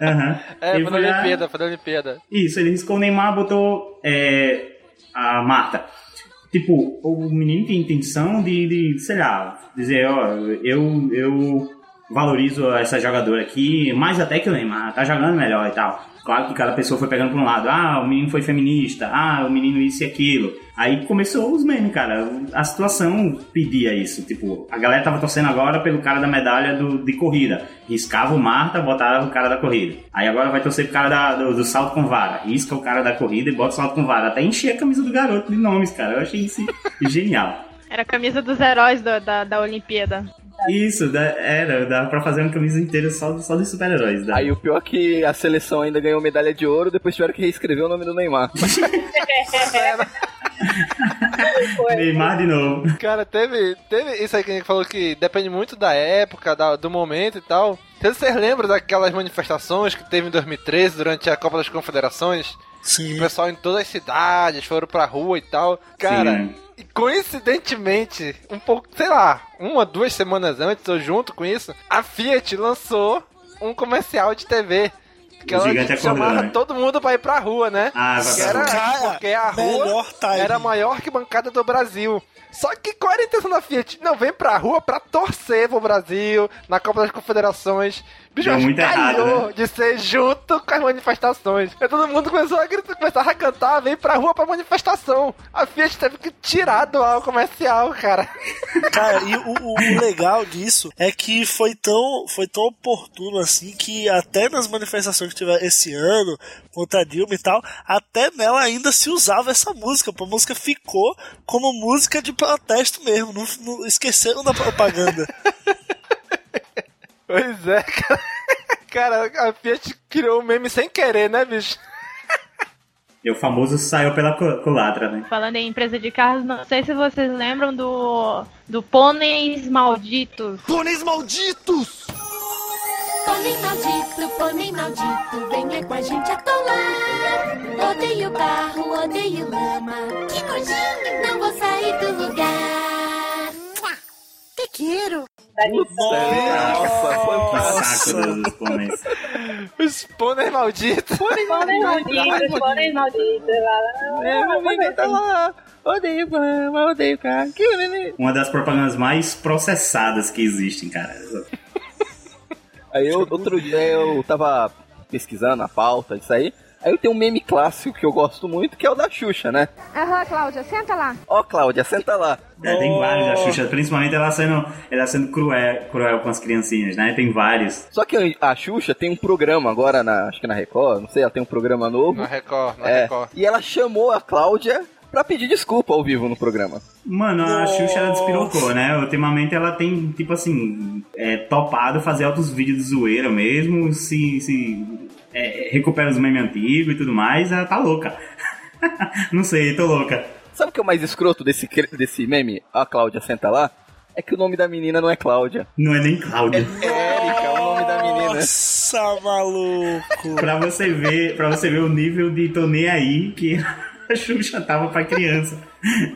Uhum. É, ele foi na Olimpíada, foi na Olimpíada. Isso, ele riscou o Neymar, botou é, a Marta. Tipo, o menino tem intenção de, de sei lá, dizer, ó, eu... eu valorizo essa jogadora aqui, mais até que o Neymar, tá jogando melhor e tal. Claro que cada pessoa foi pegando pra um lado. Ah, o menino foi feminista. Ah, o menino isso e aquilo. Aí começou os memes, cara. A situação pedia isso. Tipo, a galera tava torcendo agora pelo cara da medalha do, de corrida. Riscava o Marta, botava o cara da corrida. Aí agora vai torcer pro cara da, do, do salto com vara. Risca o cara da corrida e bota o salto com vara. Até encher a camisa do garoto de nomes, cara. Eu achei isso genial. Era a camisa dos heróis do, da, da Olimpíada. Isso, dá, era, dá pra fazer uma camisa inteira só, só de super-heróis. Dá. Aí o pior é que a seleção ainda ganhou medalha de ouro, depois tiveram que reescrever o nome do Neymar. Neymar de novo. Cara, teve, teve isso aí que a gente falou que depende muito da época, da, do momento e tal. Vocês lembram daquelas manifestações que teve em dois mil e treze durante a Copa das Confederações? Sim. O pessoal em todas as cidades foram pra rua e tal. Cara, sim. Coincidentemente, um pouco, sei lá, uma, duas semanas antes, ou junto com isso, a Fiat lançou um comercial de T V. Que ela chamava todo mundo pra ir pra rua, né? Ah, que era, cara, porque a rua era maior que bancada do Brasil. Só que qual era a intenção da Fiat? Não, vem pra rua pra torcer pro Brasil, na Copa das Confederações. Bicho, mas calhou, né? De ser junto com as manifestações. Aí todo mundo começou a gritar, começava a cantar, vem pra rua pra manifestação. A Fiat teve que tirar do ar o comercial, cara. Cara, e o, o legal disso é que foi tão, foi tão oportuno assim que até nas manifestações que tiveram esse ano, contra a Dilma e tal, até nela ainda se usava essa música. A música ficou como música de protesto mesmo. Não, não esqueceram da propaganda. Pois é, cara. Cara, a Fiat criou o meme sem querer, né, bicho? E o famoso saiu pela culatra, né? Falando em empresa de carros, não sei se vocês lembram do, do Pôneis Malditos. Pôneis Malditos! Pônei maldito, pônei maldito, venha com a gente atolar. Odeio barro, odeio lama, que nojinho, não vou sair do lugar. Te quero. Nossa, fantástico. Os pôneis malditos. Pôneis malditos, pôneis malditos. Meu amigo tá lá. Odeio mama, odeio cara. Uma das propagandas mais processadas que existem, cara. Aí eu, outro dia eu tava pesquisando a pauta disso aí. Aí eu tenho um meme clássico que eu gosto muito, que é o da Xuxa, né? Aham, Cláudia, senta lá. Ó, oh, Cláudia, senta lá. É, tem vários da Xuxa, principalmente ela sendo, ela sendo cruel, cruel com as criancinhas, né? Tem vários. Só que a Xuxa tem um programa agora, na, acho que na Record, não sei, ela tem um programa novo. Na Record, na é, Record. E ela chamou a Cláudia pra pedir desculpa ao vivo no programa. Mano, a Nossa. Xuxa, ela despirocou, né? Ultimamente ela tem, tipo assim, é, topado fazer altos vídeos de zoeira mesmo, se... se... É, recupera os memes antigos e tudo mais, ela tá louca. Não sei, tô louca. Sabe o que é o mais escroto desse, desse meme? A Cláudia senta lá. É que o nome da menina não é Cláudia. Não é nem Cláudia. É Érica, é o nome da menina. Nossa, maluco. pra, você ver, pra você ver o nível de tô nem aí que a Xuxa tava pra criança.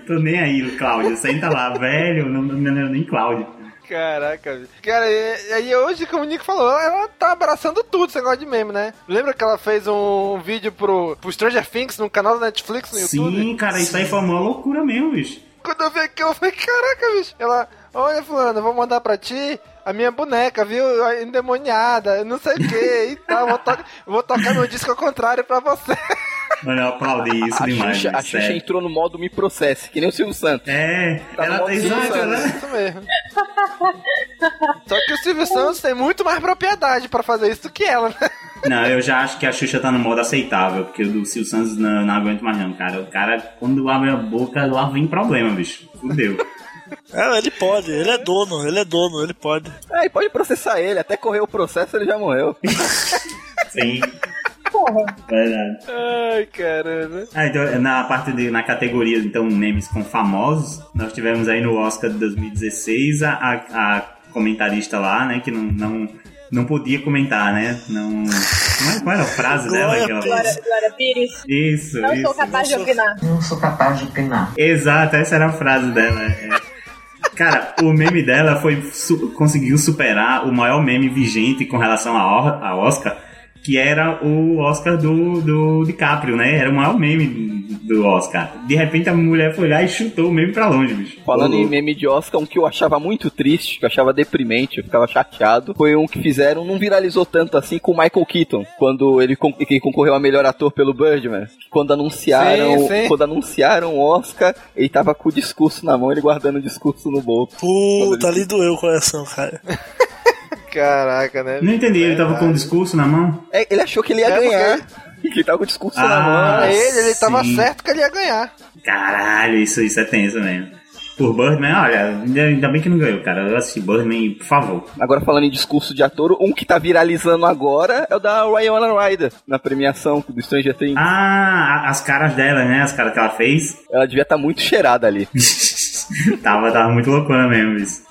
Tô nem aí, Cláudia. Senta lá, velho. O nome da menina não é nem Cláudia. Caraca, cara, e aí hoje, como o Nico falou, ela tá abraçando tudo esse negócio de meme, né? Lembra que ela fez um vídeo pro, pro Stranger Things no canal da Netflix, no Sim, YouTube? Sim, cara, isso aí foi uma loucura mesmo, bicho. Quando eu vi aquilo, eu falei, caraca, bicho. Ela, olha, fulano, eu vou mandar pra ti a minha boneca, viu? Endemoniada, não sei o que e tal. Vou, to- vou tocar meu disco ao contrário pra você. Mano, eu aplaudi isso a demais. Xuxa, a Xuxa entrou no modo me processe, que nem o Silvio Santos. É, tá ela tem exato, né? Isso mesmo. Só que o Silvio Santos tem muito mais propriedade pra fazer isso do que ela, né? Não, eu já acho que a Xuxa tá no modo aceitável, porque o Silvio Santos não, não aguento mais não, cara. O cara, quando abre a boca, lá vem problema, bicho. Fudeu. É, ele pode, ele é dono, ele é dono, ele pode. É, e pode processar ele, até correr o processo ele já morreu. Sim. Porra. Verdade. Ai, caramba. Ah, então, na parte de, na categoria, então, memes com famosos, nós tivemos aí no Oscar de dois mil e dezesseis a, a, a comentarista lá, né, que não... não... Não podia comentar, né? Não... Qual era a frase dela? Glória, Glória, Glória Pires. Isso, não isso. Não sou capaz não de opinar. Não sou capaz de opinar. Exato, essa era a frase dela. Cara, o meme dela foi, su- conseguiu superar o maior meme vigente com relação a, Or- a Oscar, que era o Oscar do, do DiCaprio, né? Era o maior meme do Oscar. De repente a mulher foi lá e chutou o meme pra longe, bicho. Falando em meme de Oscar, um que eu achava muito triste, que eu achava deprimente, eu ficava chateado, foi um que fizeram, não viralizou tanto assim, com o Michael Keaton, quando ele, con- ele concorreu a melhor ator pelo Birdman. Quando anunciaram, sim, sim. quando anunciaram o Oscar, ele tava com o discurso na mão, ele guardando o discurso no bolso. Puta, ele... ali doeu o coração, cara. Caraca, né? Não entendi, ele tava com o discurso na mão? É, ele achou que ele ia é ganhar. Porque... Que ele tava com o discurso ah, na mão. Pra ele, ele sim. tava certo que ele ia ganhar. Caralho, isso, isso é tenso mesmo. Por Birdman, olha, ainda bem que não ganhou, cara. Eu assisti Birdman, por favor. Agora falando em discurso de ator, um que tá viralizando agora é o da Winona Ryder, na premiação do Stranger Things. Ah, as caras dela, né? As caras que ela fez. Ela devia estar tá muito cheirada ali. tava, tava muito loucona mesmo isso.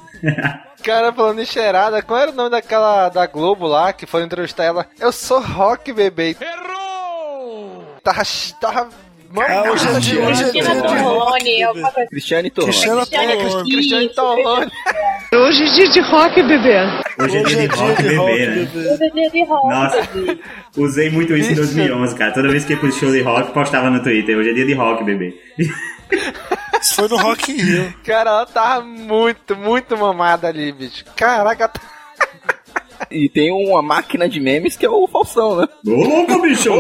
Cara, falando em cheirada, qual era o nome daquela da Globo lá, que foi entrevistar ela? Eu sou rock, bebê. Errou! Tava... tava... Mano, hoje é dia, hoje é dia. Cristiane Torrone. Cristiane Torrone. Hoje é dia de rock, bebê. Hoje é dia de rock, bebê, né? Hoje é dia de rock. Nossa, usei muito isso em dois mil e onze, cara. Toda vez que ia pro show de rock, postava no Twitter. Hoje é dia de rock, bebê. Isso foi no Rock in Rio. Cara, ela tava muito, muito mamada ali, bicho. Caraca. E tem uma máquina de memes que é o Faustão, né? Louco, bicho!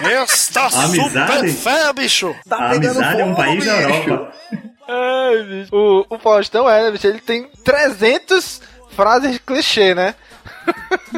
Esta super fé, bicho! Tá pegando fogo, é um país da Europa. Ai, bicho. O, o Faustão é, né, bicho? Ele tem trezentas frases de clichê, né?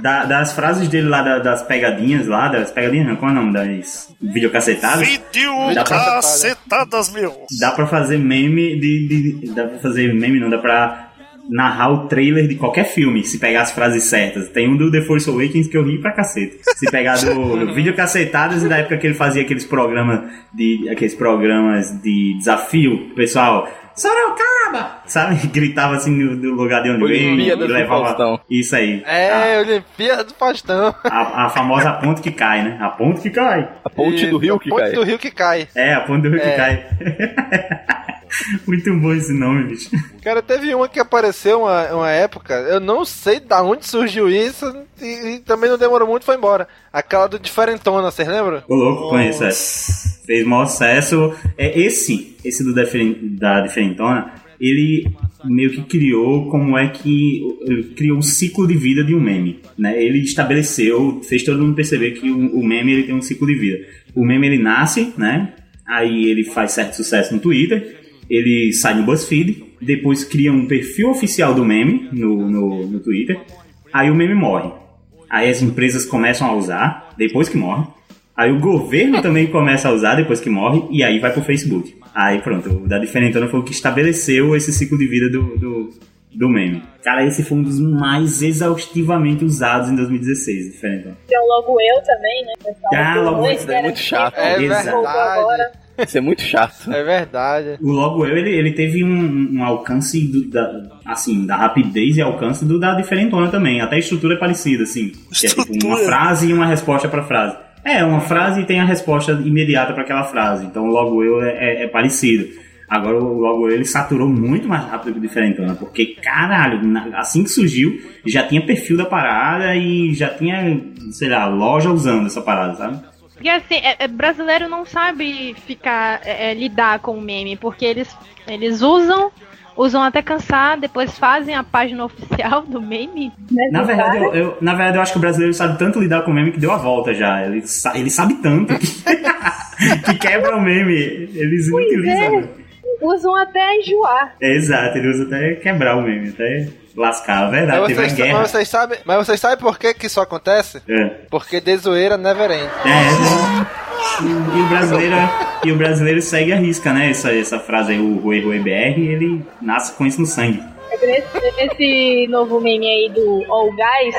Da, das frases dele lá, da, das pegadinhas lá, das pegadinhas não, qual é o nome das videocacetadas? Videocacetadas, meu! Dá pra fazer meme de, de... Dá pra fazer meme não, dá pra narrar o trailer de qualquer filme, se pegar as frases certas. Tem um do The Force Awakens que eu ri pra cacete. Se pegar do, do videocacetadas e da época que ele fazia aqueles programas de... Aqueles programas de desafio, pessoal... Sorocaba! Sabe? Gritava assim no, no lugar de onde veio e levava. Isso aí. É, a... Olimpíada do Faustão. A, a famosa ponte que cai, né? A ponte que cai. A ponte e... do rio a que ponte cai. A ponte do rio que cai. É, a ponte do rio é. que cai. Muito bom esse nome, bicho. Cara, teve uma que apareceu uma, uma época, eu não sei da onde surgiu isso e, e também não demorou muito, foi embora. Aquela do Diferentona, vocês lembram? Ô louco, conheço essa. Fez maior sucesso. É esse, esse do Deferen, da Diferentona, ele meio que criou como é que... Ele criou o ciclo de vida de um meme, né? Ele estabeleceu, fez todo mundo perceber que o, o meme ele tem um ciclo de vida. O meme ele nasce, né? Aí ele faz certo sucesso no Twitter... Ele sai no BuzzFeed, depois cria um perfil oficial do meme no, no, no Twitter, aí o meme morre. Aí as empresas começam a usar, depois que morre. Aí o governo também começa a usar, depois que morre, e aí vai pro Facebook. Aí pronto, o da Diferentona foi o que estabeleceu esse ciclo de vida do, do, do meme. Cara, esse foi um dos mais exaustivamente usados em dois mil e dezesseis, Diferentona. Então logo eu também, né? Pessoal? Ah, logo eu, é muito chato. É verdade. Isso é muito chato. É verdade. O Logo Eu, ele, ele teve um, um alcance do, da, assim, da rapidez e alcance do da Diferentona também. Até a estrutura é parecida, assim. Estrutura. É tipo uma frase e uma resposta pra frase. É, uma frase e tem a resposta imediata pra aquela frase. Então o Logo Eu é, é, é parecido. Agora o Logo Eu, ele saturou muito mais rápido que o Diferentona. Porque, caralho, assim que surgiu, já tinha perfil da parada e já tinha, sei lá, loja usando essa parada, sabe? Porque assim, é, é, brasileiro não sabe ficar, é, é, lidar com o meme, porque eles, eles usam, usam até cansar, depois fazem a página oficial do meme. Né? Na verdade, eu, eu, na verdade, eu acho que o brasileiro sabe tanto lidar com o meme que deu a volta já. Ele, ele sabe tanto. Que... Que quebra o meme. Eles pois utilizam. É. Usam até enjoar. É, exato, eles usam até quebrar o meme, até lascar, a verdade, mas vocês, guerra. Mas vocês sabem, mas vocês sabem por que que isso acontece? É. Porque de zoeira never end. É, e, e, o brasileiro, e o brasileiro segue a risca, né? Essa, essa frase aí, o Rui Rui B R, ele nasce com isso no sangue. Esse, esse novo meme aí do All Guys,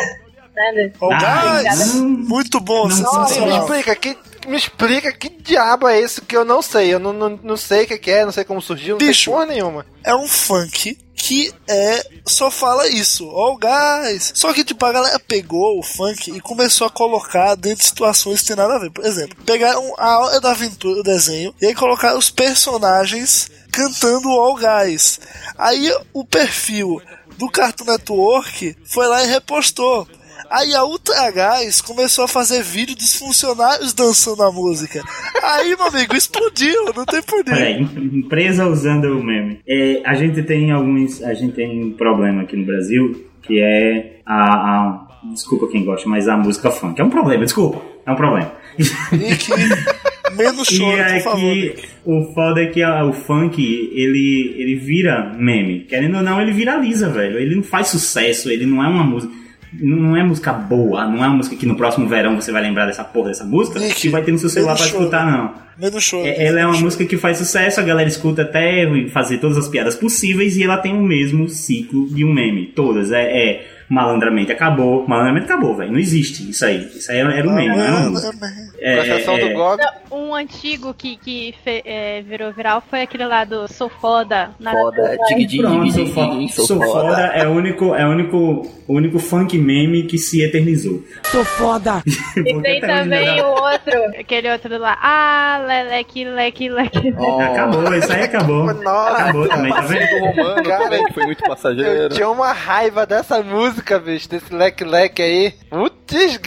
né? All ah, Guys! Hum, muito bom, não, sensacional. Me explica, que, me explica que diabo é isso que eu não sei. Eu não, não, não sei o que é, não sei como surgiu, não Bicho, tem porra nenhuma. É um funk que é, só fala isso, ó, guys. Só que tipo, a galera pegou o funk e começou a colocar dentro de situações que tem nada a ver. Por exemplo, pegaram a Hora da Aventura, o desenho, e aí colocaram os personagens cantando All Guys. Aí o perfil do Cartoon Network foi lá e repostou. Aí a Ultra Guys começou a fazer vídeo dos funcionários dançando a música. Aí, meu amigo, explodiu, não tem poder. É, empresa usando o meme. É, a gente tem alguns. A gente tem um problema aqui no Brasil, que é a, a. Desculpa quem gosta, mas a música funk. É um problema, desculpa. É um problema. E que menos choro, e é por favor. Que o foda é que a, o funk, ele, ele vira meme. Querendo ou não, ele viraliza, velho. Ele não faz sucesso, ele não é uma música. Não é música boa, não é uma música que no próximo verão você vai lembrar dessa porra dessa música Mickey, que vai ter no seu celular pra show, escutar, não. Medo show. É, ela é uma show. Música que faz sucesso, a galera escuta até fazer todas as piadas possíveis e ela tem o mesmo ciclo de um meme. Todas. É, é malandramente acabou, malandramente acabou, velho. Não existe isso aí. Isso aí era o um meme, não era uma música. É, é, é... Um antigo que, que fe, é, virou viral foi aquele lá do Sou Foda. Na foda, dig Sou, sou Foda. foda é o único, é único, único funk meme que se eternizou. Sou Foda! E tem também o outro, aquele outro lá. Ah, leleque, leque, leque. Oh. Acabou, isso aí acabou. Nossa, acabou também, tá vendo? Romano, cara, que foi muito passageiro. Eu tinha uma raiva dessa música, bicho, desse leque, leque aí. Putz,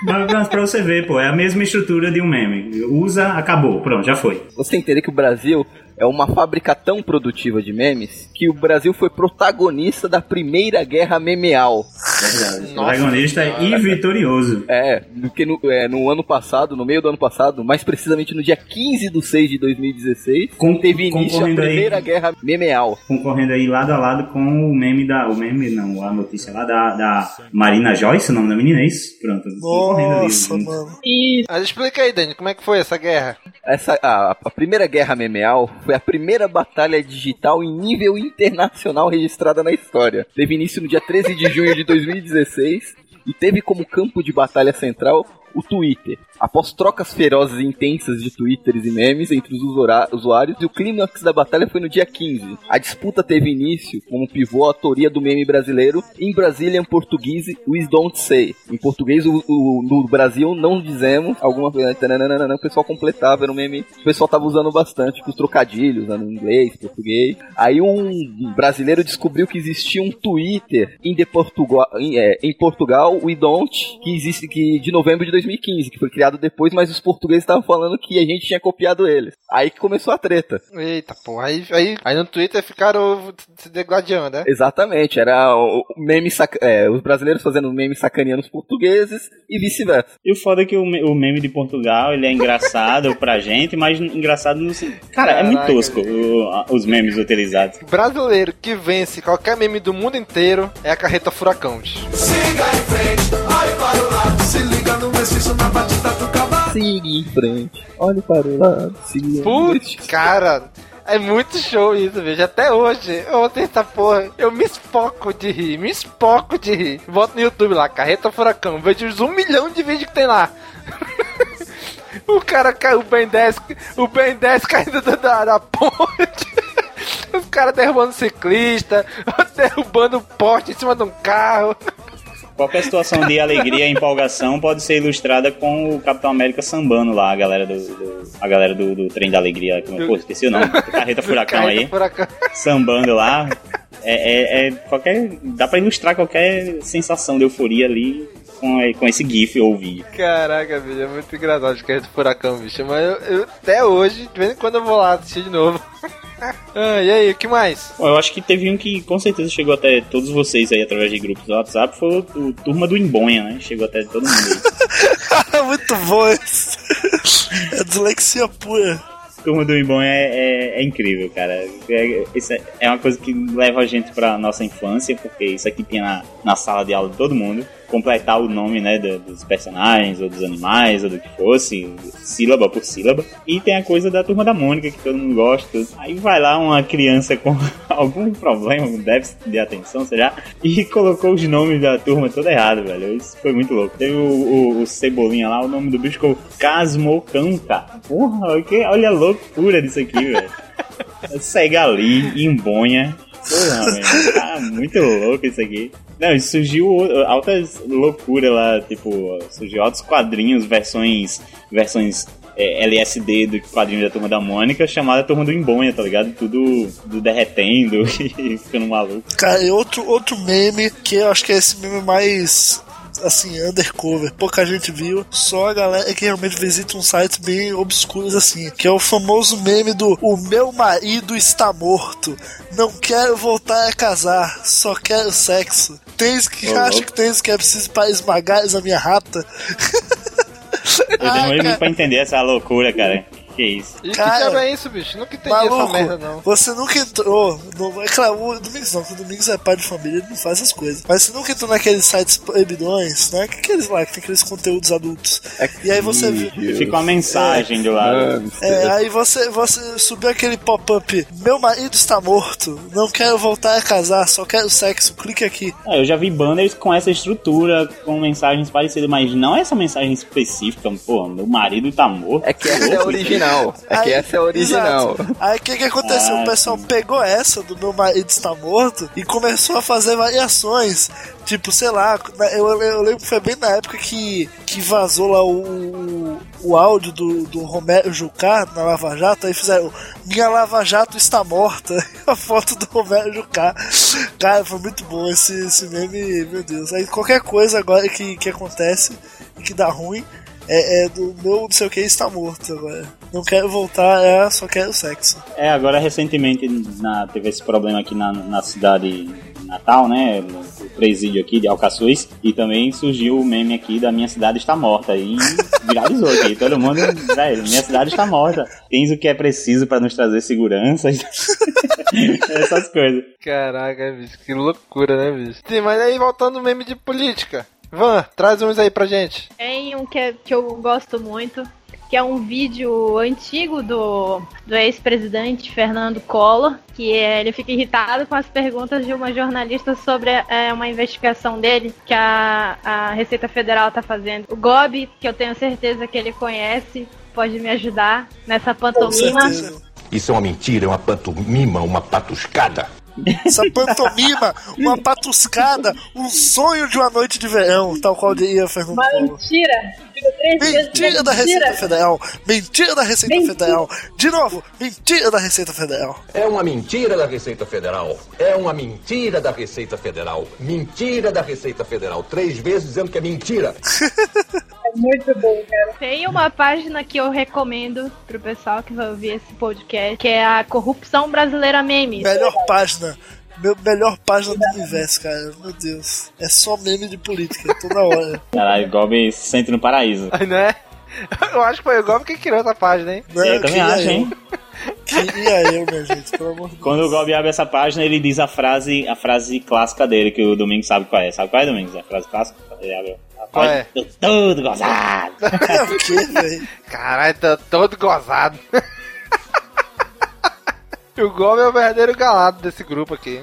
mas pra você ver, pô, é a mesma estrutura de um meme. Usa, acabou, pronto, já foi. Você entender que o Brasil é uma fábrica tão produtiva de memes que o Brasil foi protagonista da primeira guerra memeal. Verdade. Nossa, protagonista cara. E vitorioso. É, porque no, é, no ano passado, no meio do ano passado, mais precisamente no dia quinze de seis de dois mil e dezesseis, Com, teve início a primeira aí, guerra memeal. Concorrendo aí lado a lado com o meme da... O meme não, a notícia lá da, da Marina Joyce, o nome da menina, é isso? Pronto. Nossa, ali, mano. E... Mas explica aí, Dani, como é que foi essa guerra? Essa, a, a primeira guerra memeal... Foi a primeira batalha digital em nível internacional registrada na história. Teve início no dia treze de junho de dois mil e dezesseis e teve como campo de batalha central o Twitter. Após trocas ferozes e intensas de twitters e memes entre os usuários, e o clímax da batalha foi no dia quinze. A disputa teve início como pivô à autoria do meme brasileiro em Brasília, em português, "We don't say". Em português, o, o, no Brasil, não dizemos alguma coisa. Tananana, o pessoal completava, era um meme que o pessoal tava usando bastante, com os trocadilhos, né, no inglês, português. Aí um brasileiro descobriu que existia um Twitter em, de Portugal, em, é, em Portugal, "We don't", que existe que, de novembro de dois mil e quinze, que foi criado depois, mas os portugueses estavam falando que a gente tinha copiado eles. Aí que começou a treta. Eita, pô, aí, aí, aí no Twitter ficaram se degladiando, né? Exatamente, era o, o meme sac... é, os brasileiros fazendo meme sacaneando os portugueses e vice-versa. E o foda é que o, me- o meme de Portugal, ele é engraçado pra gente, mas engraçado no... Cara, caraca, é muito tosco o, os memes utilizados. Brasileiro que vence qualquer meme do mundo inteiro é a carreta furacão. Siga em frente, olha para o lado, se liga no mestiço na batida do cavalo. Siga em frente, olha para o lado, siga. Putz, cara, é muito show isso, veja. Até hoje, ontem essa porra, eu me espoco de rir, me espoco de rir. Volto no YouTube lá, carreta furacão, vejo os um milhão de vídeos que tem lá. O cara caiu, o Ben dez, o Ben dez caindo da, da ponte. Os caras derrubando ciclista, derrubando poste em cima de um carro. Qualquer situação de alegria e empolgação pode ser ilustrada com o Capitão América sambando lá, a galera do, do, a galera do, do Trem da Alegria. Pô, esqueci o nome. Carreta Furacão aí. Furacão. Sambando lá. É, é, é qualquer, dá pra ilustrar qualquer sensação de euforia ali. Com, com esse gif ou vídeo. Caraca, bicho, é muito engraçado de carreta furacão, bicho. Mas eu, eu, até hoje, de vez em quando eu vou lá assistir de novo. Ah, e aí, o que mais? Bom, eu acho que teve um que com certeza chegou até todos vocês aí através de grupos do WhatsApp. Foi o, o Turma do Embonha, né? Chegou até todo mundo. Muito bom isso. É dislexia pura. Turma do Imbom é, é, é incrível, cara. É, isso é, é uma coisa que leva a gente pra nossa infância, porque isso aqui tinha na, na sala de aula de todo mundo. Completar o nome, né, do, dos personagens, ou dos animais, ou do que fosse, sílaba por sílaba. E tem a coisa da Turma da Mônica, que todo mundo gosta. Aí vai lá uma criança com algum problema, algum déficit de atenção, sei lá, e colocou os nomes da turma toda errada, velho. Isso foi muito louco. Teve o, o, o Cebolinha lá, o nome do bicho ficou Casmocão, cara. Porra, que, olha a loucura disso aqui, velho. Segali, Imbonha. Porra, velho. Tá muito louco isso aqui. Não, surgiu altas loucuras lá, tipo, surgiu altos quadrinhos, versões, versões é, L S D do quadrinho da Turma da Mônica, chamada Turma do Embonha, tá ligado? Tudo do derretendo e ficando maluco. Cara, e outro, outro meme, que eu acho que é esse meme mais... assim, undercover, pouca gente viu, só a galera que realmente visita um site bem obscuros assim, que é o famoso meme do "o meu marido está morto, não quero voltar a casar, só quero sexo, tens que, oh, acha que tens que é preciso para esmagar a minha rata". Eu demorei muito pra entender essa loucura, cara. Que isso? E cara, que é isso, bicho? Nunca entendi maluco, essa merda, não. Você nunca entrou. No, é claro, o Domingos não, porque o Domingos é pai de família, ele não faz essas coisas. Mas você nunca entrou naqueles sites proibidões, né? Que aqueles lá, que tem aqueles conteúdos adultos. É, e aí você viu. Fica uma mensagem é, de lá. É, é, aí você, você subiu aquele pop-up: "Meu marido está morto, não quero voltar a casar, só quero sexo, clique aqui". É, eu já vi banners com essa estrutura, com mensagens parecidas, mas não essa mensagem específica, pô, "meu marido está morto". É que essa é a original. É que aí, essa é a original. Exato. Aí o que que aconteceu? Ah, o pessoal sim. pegou essa do "meu marido está morto" e começou a fazer variações. Tipo, sei lá, eu, eu, eu lembro que foi bem na época que, que vazou lá o, o áudio do, do Romero Jucá na Lava Jato, aí fizeram "minha Lava Jato está morta", a foto do Romero Jucá. Cara, foi muito bom esse, esse meme, meu Deus. Aí qualquer coisa agora que, que acontece e que dá ruim, É, é do meu não sei o que está morto agora. Não quero voltar, é, só quero sexo. É, agora recentemente na, teve esse problema aqui na, na cidade de Natal, né? O presídio aqui de Alcaçuz. E também surgiu o meme aqui da "minha cidade está morta". E viralizou aqui. Todo mundo, velho, "minha cidade está morta. Tens o que é preciso para nos trazer segurança". Essas coisas. Caraca, bicho, que loucura, né, bicho? Sim, mas aí voltando ao meme de política. Van, traz uns aí pra gente. Tem um que, é, que eu gosto muito, que é um vídeo antigo do, do ex-presidente Fernando Collor, que é, ele fica irritado com as perguntas de uma jornalista sobre é, uma investigação dele que a, a Receita Federal tá fazendo. O Gobi, que eu tenho certeza que ele conhece, pode me ajudar nessa pantomima. Isso é uma mentira, é uma pantomima, uma patuscada. Essa pantomima, uma patuscada, um sonho de uma noite de verão, tal qual diria Fernando Collor. Mentira! Mentira da Receita Federal! Mentira da Receita Federal! De novo, mentira da Receita Federal! É uma mentira da Receita Federal! É uma mentira da Receita Federal! Mentira da Receita Federal! Três vezes dizendo que é mentira! É muito bom, cara. Tem uma página que eu recomendo pro pessoal que vai ouvir esse podcast, que é a Corrupção Brasileira Memes. Melhor página. Meu, melhor página do universo, cara. Meu Deus. É só meme de política, toda hora. Caralho, o Gobi se sente no paraíso. Ai, né? Eu acho que foi o Gobi que criou essa página, hein? Não, eu, eu também acho, eu. hein? Queria eu, minha gente, pelo amor de Deus. Quando o Gobi abre essa página, ele diz a frase, a frase clássica dele, que o Domingos sabe qual é. Sabe qual é, Domingos? A frase clássica? Ele abre... Qual é? Tô todo gozado. O que, velho? Caralho, tô todo gozado. O Gomes é o verdadeiro galado desse grupo aqui.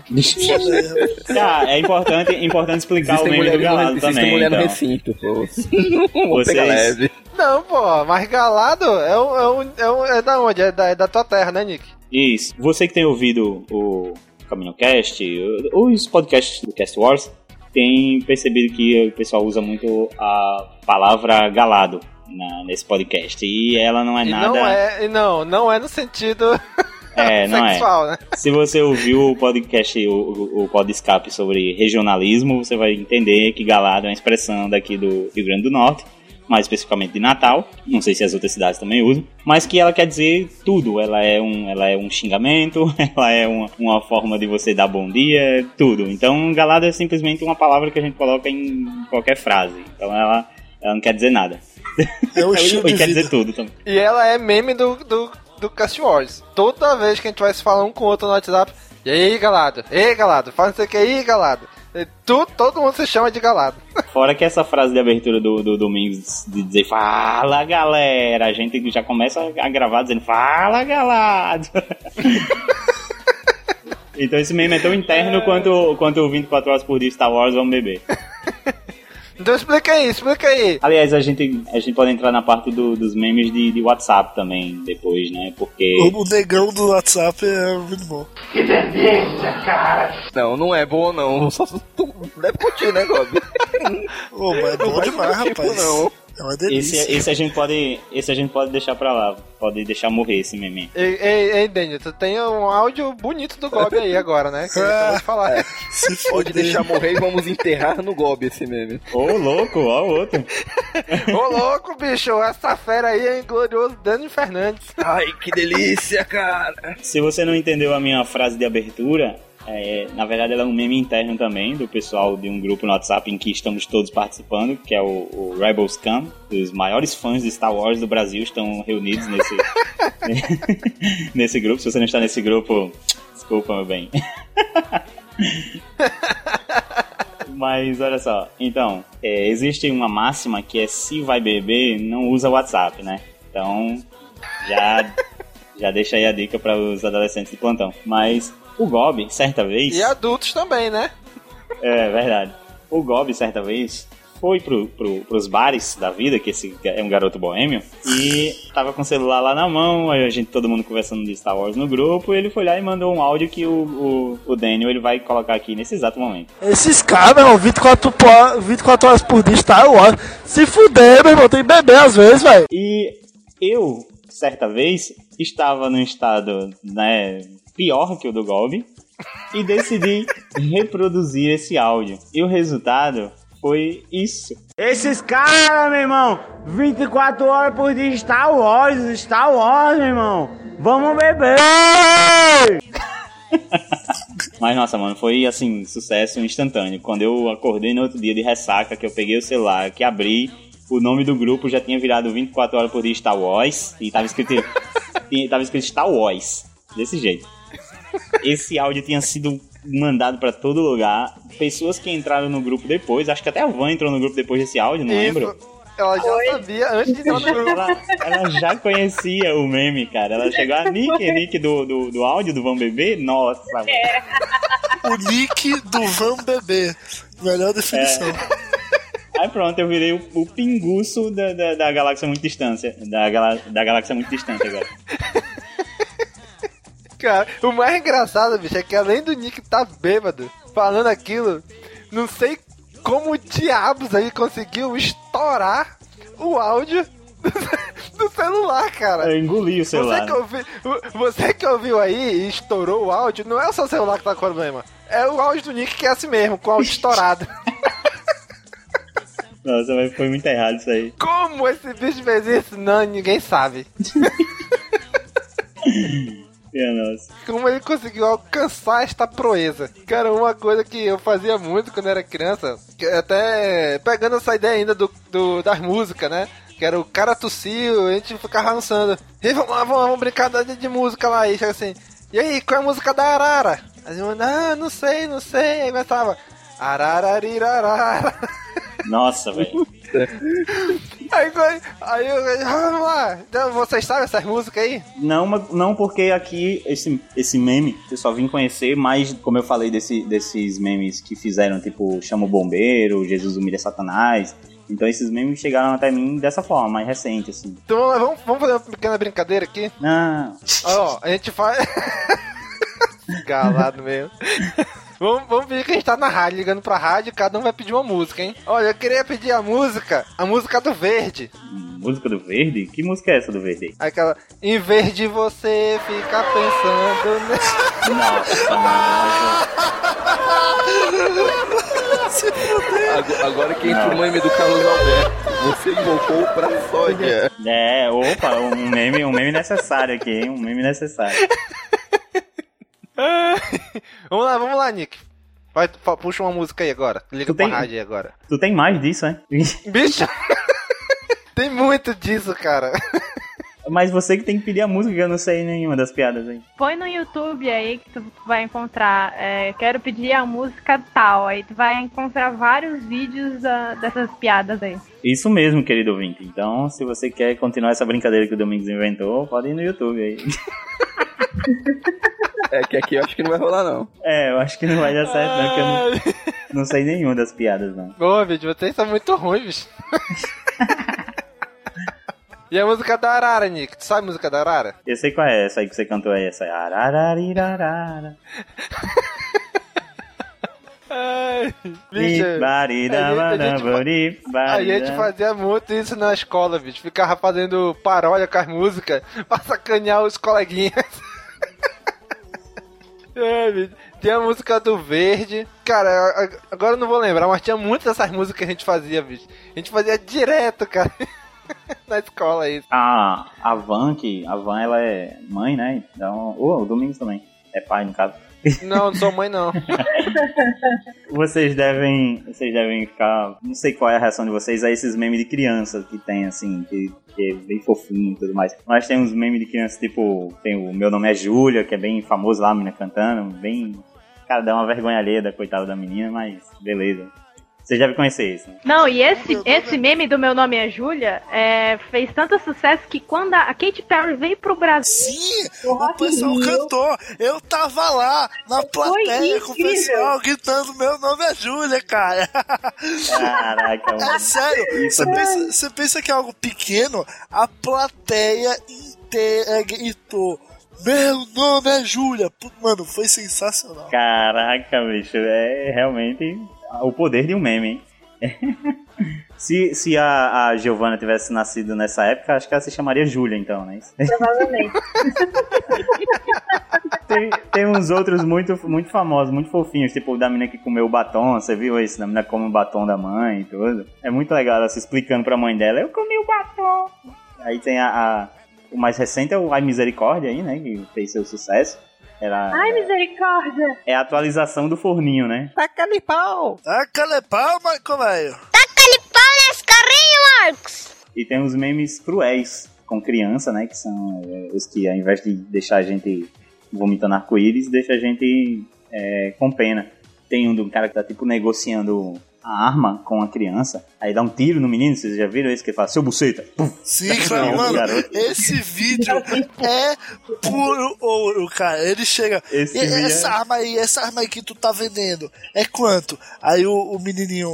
Ah, é importante, é importante explicar existem o meme do galado também. Existe mulher então. No recinto, pô. Não, vocês... leve. Não, pô, mas galado é, um, é, um, é, um, é da onde? É da, é da tua terra, né, Nick? Isso. Você que tem ouvido o CaminhoCast, ou os podcasts do Cast Wars, tem percebido que o pessoal usa muito a palavra galado na, nesse podcast. E ela não é e nada... Não, é, não, não é no sentido... É, não sexual, é. Né? Se você ouviu o podcast, o, o Pod Escape sobre regionalismo, você vai entender que galado é uma expressão daqui do Rio Grande do Norte, mais especificamente de Natal, não sei se as outras cidades também usam, mas que ela quer dizer tudo, ela é um, ela é um xingamento, ela é uma, uma forma de você dar bom dia, tudo. Então galado é simplesmente uma palavra que a gente coloca em qualquer frase, então ela, ela não quer dizer nada. É o estilo de vida. Quer dizer tudo também. E ela é meme do, do, do Cast Wars. Toda vez que a gente vai se falar um com o outro no WhatsApp, e aí, galado? Ei, galado, faz não sei o que aí, galado. Tu, todo mundo se chama de galado. Fora que essa frase de abertura do, do Domingos de dizer fala galera, a gente já começa a gravar dizendo fala galado. Então esse meme é tão interno quanto, quanto vinte e quatro horas por dia Star Wars vamos beber. Então explica aí, explica aí. Aliás, a gente, a gente pode entrar na parte do, dos memes de, de WhatsApp também depois, né? Porque... O negão do WhatsApp é muito bom. Que delícia, cara! Não, não é bom, não. Só deve curtir, né, Gob? Ô, mas é bom demais, tipo, rapaz. Não. É uma delícia. Esse, esse, a gente pode, esse a gente pode deixar pra lá. Pode deixar morrer esse meme. Ei, ei, ei, Daniel, tu tem um áudio bonito do Gob aí agora, né? Que ah, eu de falar. É. Pode deixar morrer e vamos enterrar no Gob esse meme. Ô, oh, louco, ó o outro. Ô, oh, louco, bicho, essa fera aí é glorioso Daniel Fernandes. Ai, que delícia, cara. Se você não entendeu a minha frase de abertura... É, na verdade ela é um meme interno também do pessoal de um grupo no WhatsApp em que estamos todos participando, que é o, o Rebels Camp. Os maiores fãs de Star Wars do Brasil estão reunidos nesse nesse grupo. Se você não está nesse grupo, desculpa, meu bem. Mas olha só, então é, existe uma máxima que é: se vai beber, não usa WhatsApp, né? Então já, já deixa aí a dica para os adolescentes de plantão. Mas o Gob, certa vez... E adultos também, né? É, verdade. O Gob, certa vez, foi pro, pro, pros bares da vida, que esse é um garoto boêmio, e tava com o celular lá na mão, aí a gente, todo mundo conversando de Star Wars no grupo, e ele foi lá e mandou um áudio que o, o, o Daniel ele vai colocar aqui nesse exato momento. Esses caras, meu irmão, vinte e quatro, vinte e quatro horas por dia Star Wars, se fuder, meu irmão, tem que beber às vezes, velho. E eu, certa vez, estava num estado, né... pior que o do Golbe, e decidi reproduzir esse áudio. E o resultado foi isso. Esses caras, meu irmão, vinte e quatro horas por dia, Star Wars, Star Wars, meu irmão. Vamos beber! Mas, nossa, mano, foi, assim, sucesso instantâneo. Quando eu acordei no outro dia de ressaca, que eu peguei o celular, que abri, o nome do grupo já tinha virado vinte e quatro horas por dia, Star Wars, e tava escrito, tava escrito Star Wars, desse jeito. Esse áudio tinha sido mandado pra todo lugar. Pessoas que entraram no grupo depois, acho que até a Van entrou no grupo depois desse áudio, não Isso. lembro. Ela já Oi. sabia antes de entrar no grupo. Ela, ela já conhecia o meme, cara. Ela chegou a Nick, Nick do, do, do áudio do Van Bebê. Nossa, é. O Nick do Van Bebê. Melhor definição. É. Aí pronto, eu virei o, o pinguço da, da, da galáxia muito distância. Da, da galáxia muito distante agora. Cara, o mais engraçado, bicho, é que além do Nick tá bêbado falando aquilo, não sei como o diabos aí conseguiu estourar o áudio do celular, cara. Eu engoli o celular. Você que, ouvi, você que ouviu aí e estourou o áudio, não é o seu celular que tá com problema, é o áudio do Nick que é assim mesmo, com o áudio estourado. Nossa, mas foi muito errado isso aí. Como esse bicho fez isso? Não, ninguém sabe. Nossa. Como ele conseguiu alcançar esta proeza? Cara, uma coisa que eu fazia muito quando era criança, até pegando essa ideia ainda do, do, das músicas, né? Que era o cara tossiu, a gente ficava lançando. E vamos lá, vamos lá, vamos brincar de, de música lá. E chega assim, e aí, qual é a música da Arara? Aí eu, ah, não sei, não sei. Aí começava, arararirarara. Nossa, velho. Aí, aí eu, vamos lá. Vocês sabem essas músicas aí? Não, não, porque aqui esse, esse meme eu só vim conhecer, mas como eu falei desse, desses memes que fizeram, tipo, Chama o Bombeiro, Jesus Humilha Satanás. Então esses memes chegaram até mim dessa forma, mais recente, assim. Então vamos, vamos fazer uma pequena brincadeira aqui? Não. Ó, a gente faz... Galado mesmo. Vamos, vamos ver que a gente tá na rádio, ligando pra rádio, cada um vai pedir uma música, hein? Olha, eu queria pedir a música, a música do Verde. Música do Verde? Que música é essa do Verde? Aquela, em vez de você ficar pensando... Nessa... Nossa, nossa. Agora que entra o meme do Carlos Alberto, você invocou pra sódia. É, opa, um meme, um meme necessário aqui, hein? Um meme necessário. Vamos lá, vamos lá, Nick. Vai, puxa uma música aí agora. Liga tu pra tem, rádio aí agora. Tu tem mais disso, hein? Bicho! Tem muito disso, cara. Mas você que tem que pedir a música, que eu não sei nenhuma das piadas aí. Põe no YouTube aí que tu vai encontrar, é, quero pedir a música tal, aí tu vai encontrar vários vídeos uh, dessas piadas aí. Isso mesmo, querido ouvinte. Então, se você quer continuar essa brincadeira que o Domingos inventou, pode ir no YouTube aí. É que aqui eu acho que não vai rolar, não. É, eu acho que não vai dar certo, ah. não, porque eu não, não sei nenhuma das piadas, não. Pô, bicho, vocês são muito ruins, bicho. E a música da Arara, Nick? Tu sabe a música da Arara? Eu sei qual é essa aí que você cantou aí, essa aí. Arararirarara. Ai, bicho. A gente fazia muito isso na escola, bicho. Ficava fazendo paródia com as músicas pra sacanear os coleguinhas. É, bicho. Tinha a música do Verde. Cara, agora eu não vou lembrar, mas tinha muitas dessas músicas que a gente fazia, bicho. A gente fazia direto, cara. Na escola, isso. Ah, a Van, que a Van, ela é mãe, né? Então, oh, o Domingos também. É pai, no caso. Não, não sou mãe, não. Vocês devem, vocês devem ficar... Não sei qual é a reação de vocês a esses memes de criança que tem, assim, que, que é bem fofinho e tudo mais. Mas tem uns memes de criança, tipo... Tem o Meu Nome é Júlia, que é bem famoso lá, a menina cantando. Bem... Cara, dá uma vergonha alheia da coitada da menina, mas beleza. Você já vai conhecer isso. Né? Não, e esse, esse meme do Meu Nome é Júlia é, fez tanto sucesso que quando a Katy Perry veio pro Brasil... Sim, o pessoal cantou. Eu tava lá, na plateia, com o pessoal gritando Meu Nome é Júlia, cara. Caraca. É sério, você pensa, você pensa que é algo pequeno, a plateia inteira gritou... Meu nome é Júlia. Mano, foi sensacional. Caraca, bicho, é realmente o poder de um meme, hein? se, se a, a Giovana tivesse nascido nessa época, acho que ela se chamaria Júlia, então, né? Provavelmente. tem, tem uns outros muito, muito famosos, muito fofinhos, tipo o da menina que comeu o batom, você viu isso? Da menina que come o batom da mãe e tudo. É muito legal ela se explicando pra mãe dela, eu comi o batom. Aí tem a... a o mais recente é o Ai Misericórdia aí, né? Que fez seu sucesso. Era, Ai Misericórdia! É a atualização do forninho, né? Taca-lhe pau! Taca-lhe pau, Marco velho! Taca-lhe pau nesse carrinho, Marcos! E tem os memes cruéis com criança, né? Que são é, os que, ao invés de deixar a gente vomitando arco-íris, deixa a gente é, com pena. Tem um do cara que tá, tipo, negociando... a arma com a criança, aí dá um tiro no menino, vocês já viram esse que ele fala, seu buceta. Puf, sim, claro, mano, garoto. Esse vídeo é puro ouro, cara, ele chega, esse e, essa é... arma aí, essa arma aí que tu tá vendendo, é quanto? Aí o, o menininho,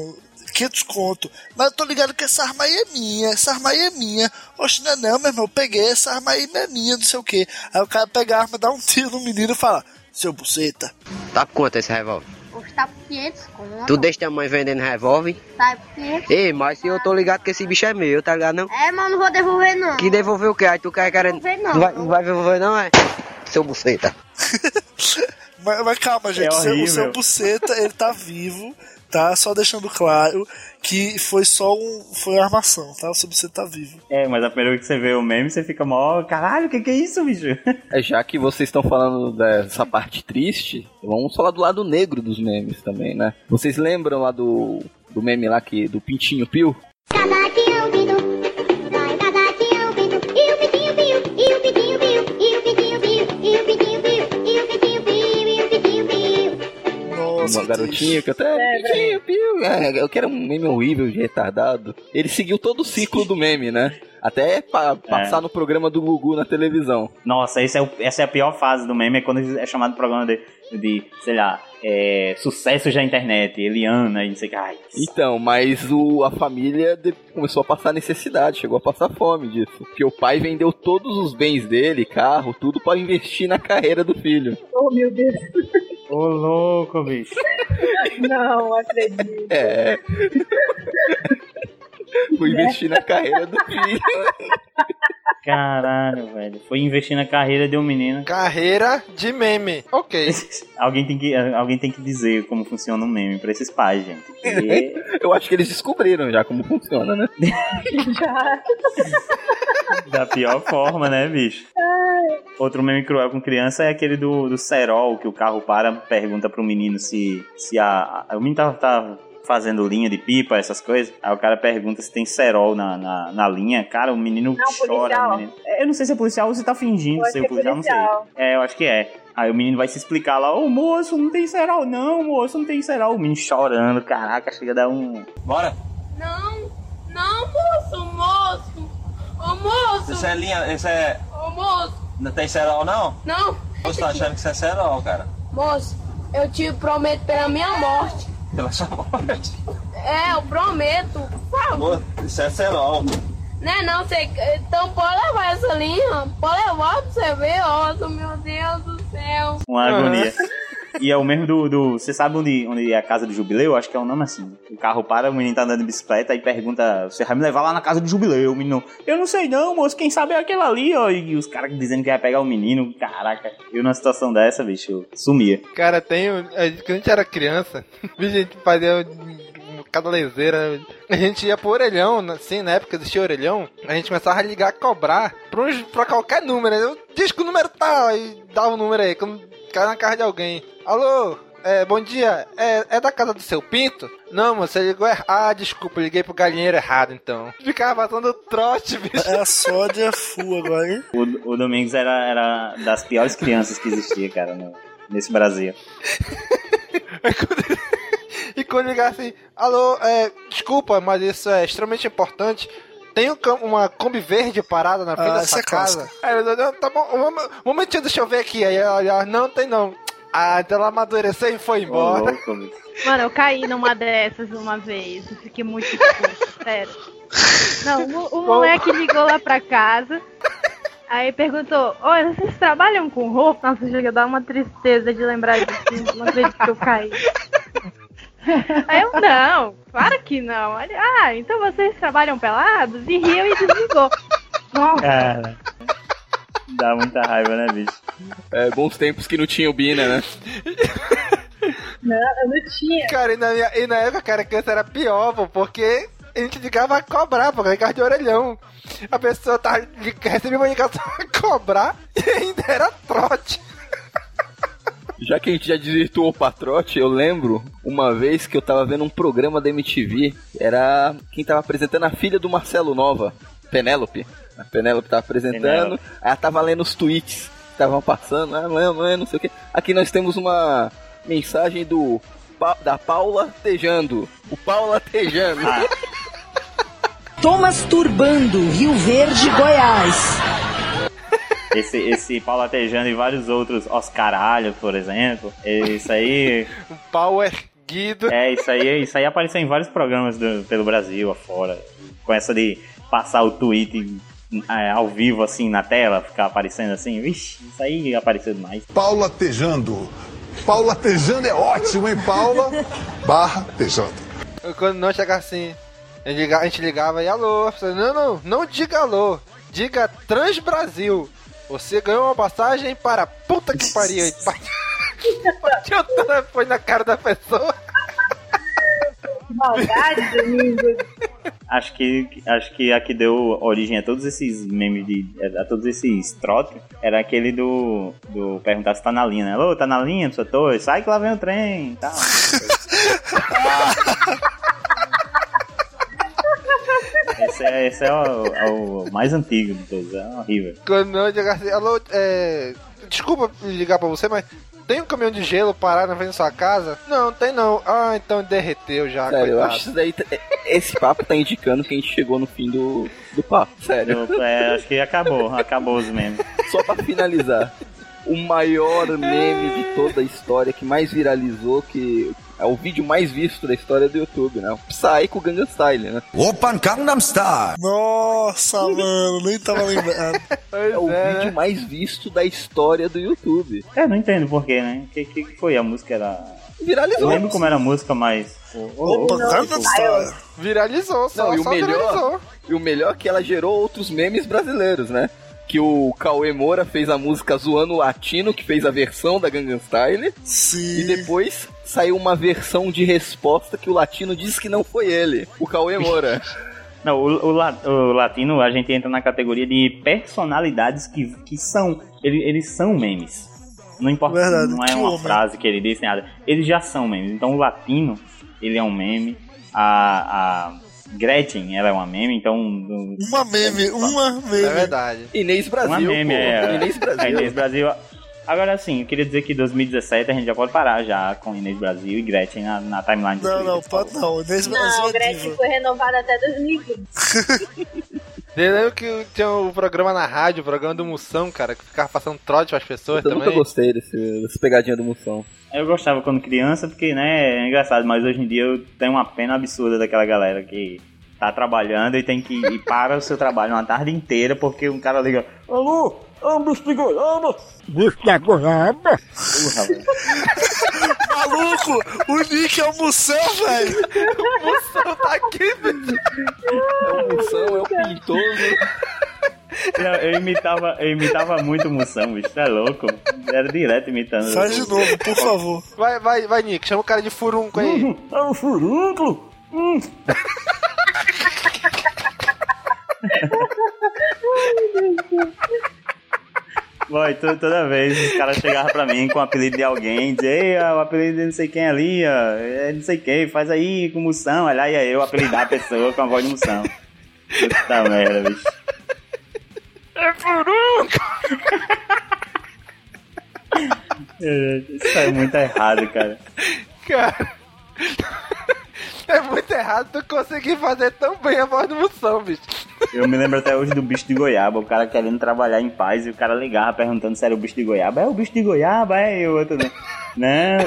quinhentos conto, mas eu tô ligado que essa arma aí é minha, essa arma aí é minha, oxe, não é não, meu irmão, eu peguei, essa arma aí é minha, não sei o que, aí o cara pega a arma, dá um tiro no menino e fala, seu buceta. Tá por quanto esse revólver? Tá por quinhentos conto. Tu deixa tua mãe vendendo revólver? Tá por quinhentos. Ei, mas eu tô ligado que esse bicho é meu, tá ligado não? É, mas não vou devolver não. Que devolver o quê? Aí tu quer querendo... Não, não vai, não vai devolver não, é? Seu buceta. mas, mas calma, gente. É horrível. Seu, seu buceta, ele tá vivo, tá? Só deixando claro que foi só um... Foi uma armação, tá? O seu buceta tá vivo. É, mas a primeira vez que você vê o meme, você fica mó... Caralho, o que que é isso, bicho? É, já que vocês estão falando dessa parte triste... Vamos falar do lado negro dos memes também, né? Vocês lembram lá do, do meme lá que, do Pintinho Pio? Uma garotinha que até... É, Pintinho Pio! É, eu quero um meme horrível de retardado. Ele seguiu todo o ciclo do meme, né? Até pa- passar é. no programa do Gugu na televisão. Nossa, esse é o, essa é a pior fase do meme, é quando é chamado programa de, de sei lá, é, sucessos da internet, Eliana e não sei o que. Ai, então, mas o, a família de, começou a passar necessidade, chegou a passar fome disso. Porque o pai vendeu todos os bens dele, carro, tudo, pra investir na carreira do filho. Oh, meu Deus. Ô, oh, louco, bicho. Não, acredito. É... Foi investir na carreira do filho. Caralho, velho. Foi investir na carreira de um menino. Carreira de meme. Ok. Alguém tem que, alguém tem que dizer como funciona um meme pra esses pais, gente. E... Eu acho que eles descobriram já como funciona, né? Já. Da pior forma, né, bicho? Outro meme cruel com criança é aquele do, do Serol, que o carro para, pergunta pro menino se, se a, a... O menino tava... tava fazendo linha de pipa, essas coisas. Aí o cara pergunta se tem cerol na, na, na linha. Cara, o menino não, chora. O menino. Eu não sei se é policial ou se tá fingindo ser policial, não sei. É, eu acho que é. Aí o menino vai se explicar lá, ô moço, não tem cerol, não, moço, não tem cerol. O menino chorando, caraca, chega a dar um... Bora! Não, não, moço, moço, ô moço! Isso é linha, isso é... Ô moço! Não tem cerol, não? Não! Você tá achando que isso é cerol, cara? Moço, eu te prometo pela minha morte. Pela sua morte? É, eu prometo, por favor. Isso é cerol. Né, não, você... Então pode levar essa linha, pode levar pra você ver, ó, meu Deus do céu. Uma agonia. E é o mesmo do... do você sabe onde, onde é a casa do jubileu? Acho que é um nome assim. O carro para, o menino tá andando de bicicleta e pergunta, você vai me levar lá na casa do jubileu, o menino? Eu não sei não, moço, quem sabe é aquela ali, ó. E os caras dizendo que vai pegar o menino, caraca. Eu numa situação dessa, bicho, eu sumia. Cara, tem... Quando a gente era criança, a gente fazia... Cada lezeira, a gente ia pro orelhão, assim, na época existia orelhão, a gente começava a ligar, cobrar pra, uns, pra qualquer número, né? Eu diz que o número tá, e dava o um número aí, quando cai na casa de alguém. Alô, é, bom dia, é, é da casa do seu Pinto? Não, mano, você ligou errado. Ah, desculpa, eu liguei pro galinheiro errado, então. Ficava batendo trote, bicho. É só de afu agora, hein? O, o Domingos era, era das piores crianças que existia, cara, no, nesse Brasil. E quando ligar assim, alô, é, desculpa, mas isso é extremamente importante. Tem um, uma Kombi verde parada na frente ah, dessa casa. Casca. Aí eu falei, tá bom, um momentinho, deixa eu ver aqui. Aí ela, não tem não. Ah, então ela amadureceu e foi embora. Oh, louco, mano, eu caí numa dessas uma vez. Eu fiquei muito puto, sério. Não, o, o moleque ligou lá pra casa. Aí perguntou, olha, vocês trabalham com roupa? Nossa, eu dá uma tristeza de lembrar disso. Uma vez que eu caí. Aí eu, não, claro que não. Ah, então vocês trabalham pelados? E riu e desligou. Nossa. Cara, dá muita raiva, né, bicho? É, bons tempos que não tinha o Bina, né? Não, eu não tinha. Cara, e na, minha, e na época, cara, a criança era pior, pô, porque a gente ligava a cobrar, pô, ligava de orelhão. A pessoa tava, recebia uma ligação a cobrar e ainda era trote. Já que a gente já desvirtuou o patrote, eu lembro uma vez que eu tava vendo um programa da M T V, era quem tava apresentando a filha do Marcelo Nova, Penélope. A Penélope tava apresentando, Penélope. Ela tava lendo os tweets que estavam passando, ah, não, não, não sei o que. Aqui nós temos uma mensagem do da Paula Tejando. O Paula Tejando. Ah. Tô masturbando, Rio Verde, Goiás. Esse, esse pau latejando e vários outros, Oscaralho, por exemplo. Isso aí. O pau erguido. É, isso aí, isso aí apareceu em vários programas do, pelo Brasil afora. Com essa de passar o tweet é, ao vivo assim na tela, ficar aparecendo assim. Vixe, isso aí apareceu demais. Pau latejando. Pau latejando é ótimo, hein, Paula? Barra Tejando. Quando não chegar assim, a gente ligava, a gente ligava e alô. Não, não, não diga alô. Diga Trans Brasil. Você ganhou uma passagem para puta que pariu. Bateu o telefone na cara da pessoa. Que maldade, Domingos. Acho que, acho que a que deu origem a todos esses memes, de, a todos esses trotes, era aquele do, do perguntar se tá na linha, né? Alô, tá na linha, pessoa toda? Sai que lá vem o trem e tal. Esse é, esse é o, o mais antigo de todos, é horrível. Quando eu ligar assim, alô, é, desculpa ligar pra você, mas tem um caminhão de gelo parado na frente da sua casa? Não, tem não. Ah, então derreteu já. Sério, eu acho que isso daí, esse papo tá indicando que a gente chegou no fim do, do papo, sério. É, acho que acabou, acabou os memes. Só pra finalizar, o maior meme de toda a história que mais viralizou, que... É o vídeo mais visto da história do YouTube, né? O Psy com o Gangnam Style, né? Open Gangnam Style! Nossa, mano, nem tava lembrando. É o é. vídeo mais visto da história do YouTube. É, não entendo porquê, né? O que, que foi? A música era... Viralizou. Eu lembro como era a música, mas... Opa, tanta história. Viralizou, só, não, e o só melhor, viralizou. E o melhor é que ela gerou outros memes brasileiros, né? Que o Cauê Moura fez a música zoando o latino, que fez a versão da Gangnam Style. Sim. E depois saiu uma versão de resposta que o latino disse que não foi ele, o Cauê Moura. Não, o, o, la, o latino, a gente entra na categoria de personalidades que, que são, ele, eles são memes. Não importa, verdade, não é uma homem. Frase que ele disse, nada. Eles já são memes. Então o latino, ele é um meme. A, a Gretchen, ela é uma meme, então... Uma meme, uma meme. É verdade. Inês Brasil, uma meme, é, Inês Brasil. É Inês Brasil. Agora sim, eu queria dizer que em dois mil e dezessete a gente já pode parar já com Inês Brasil e Gretchen na, na timeline do Não, não, pode não. Inês Brasil não, Gretchen foi renovada até dois mil e vinte. Eu lembro que tinha um programa na rádio, o programa do Moção, cara, que ficava passando trote pras pessoas também. Eu nunca gostei desse, desse pegadinha do Moção. Eu gostava quando criança, porque, né, é engraçado, mas hoje em dia eu tenho uma pena absurda daquela galera que tá trabalhando e tem que ir para o seu trabalho uma tarde inteira, porque um cara liga, alô, ambos de goiaba, bicho da goiaba. Porra, velho. Maluco, o Nick é o Moção, velho. O Moção tá aqui, velho. É o Moção, é o pintor, velho. Não, eu imitava, eu imitava muito o Moção, bicho, tá louco? Era direto imitando. Faz de novo, por favor. Vai, vai, vai, Nick, chama o cara de furunco aí. Hum, é um furunco? Hum. Boy, toda vez os caras chegavam pra mim com o apelido de alguém, dizia, o apelido de não sei quem ali, ó, é não sei quem, faz aí com Moção, olha aí eu apelidar a pessoa com a voz de Moção. Puta merda, bicho. É furunco! Isso é muito errado, cara. Cara, é muito errado tu conseguir fazer tão bem a voz do Moção, bicho. Eu me lembro até hoje do bicho de goiaba, o cara querendo trabalhar em paz e o cara ligava perguntando se era o bicho de goiaba. É o bicho de goiaba, é eu também. Né?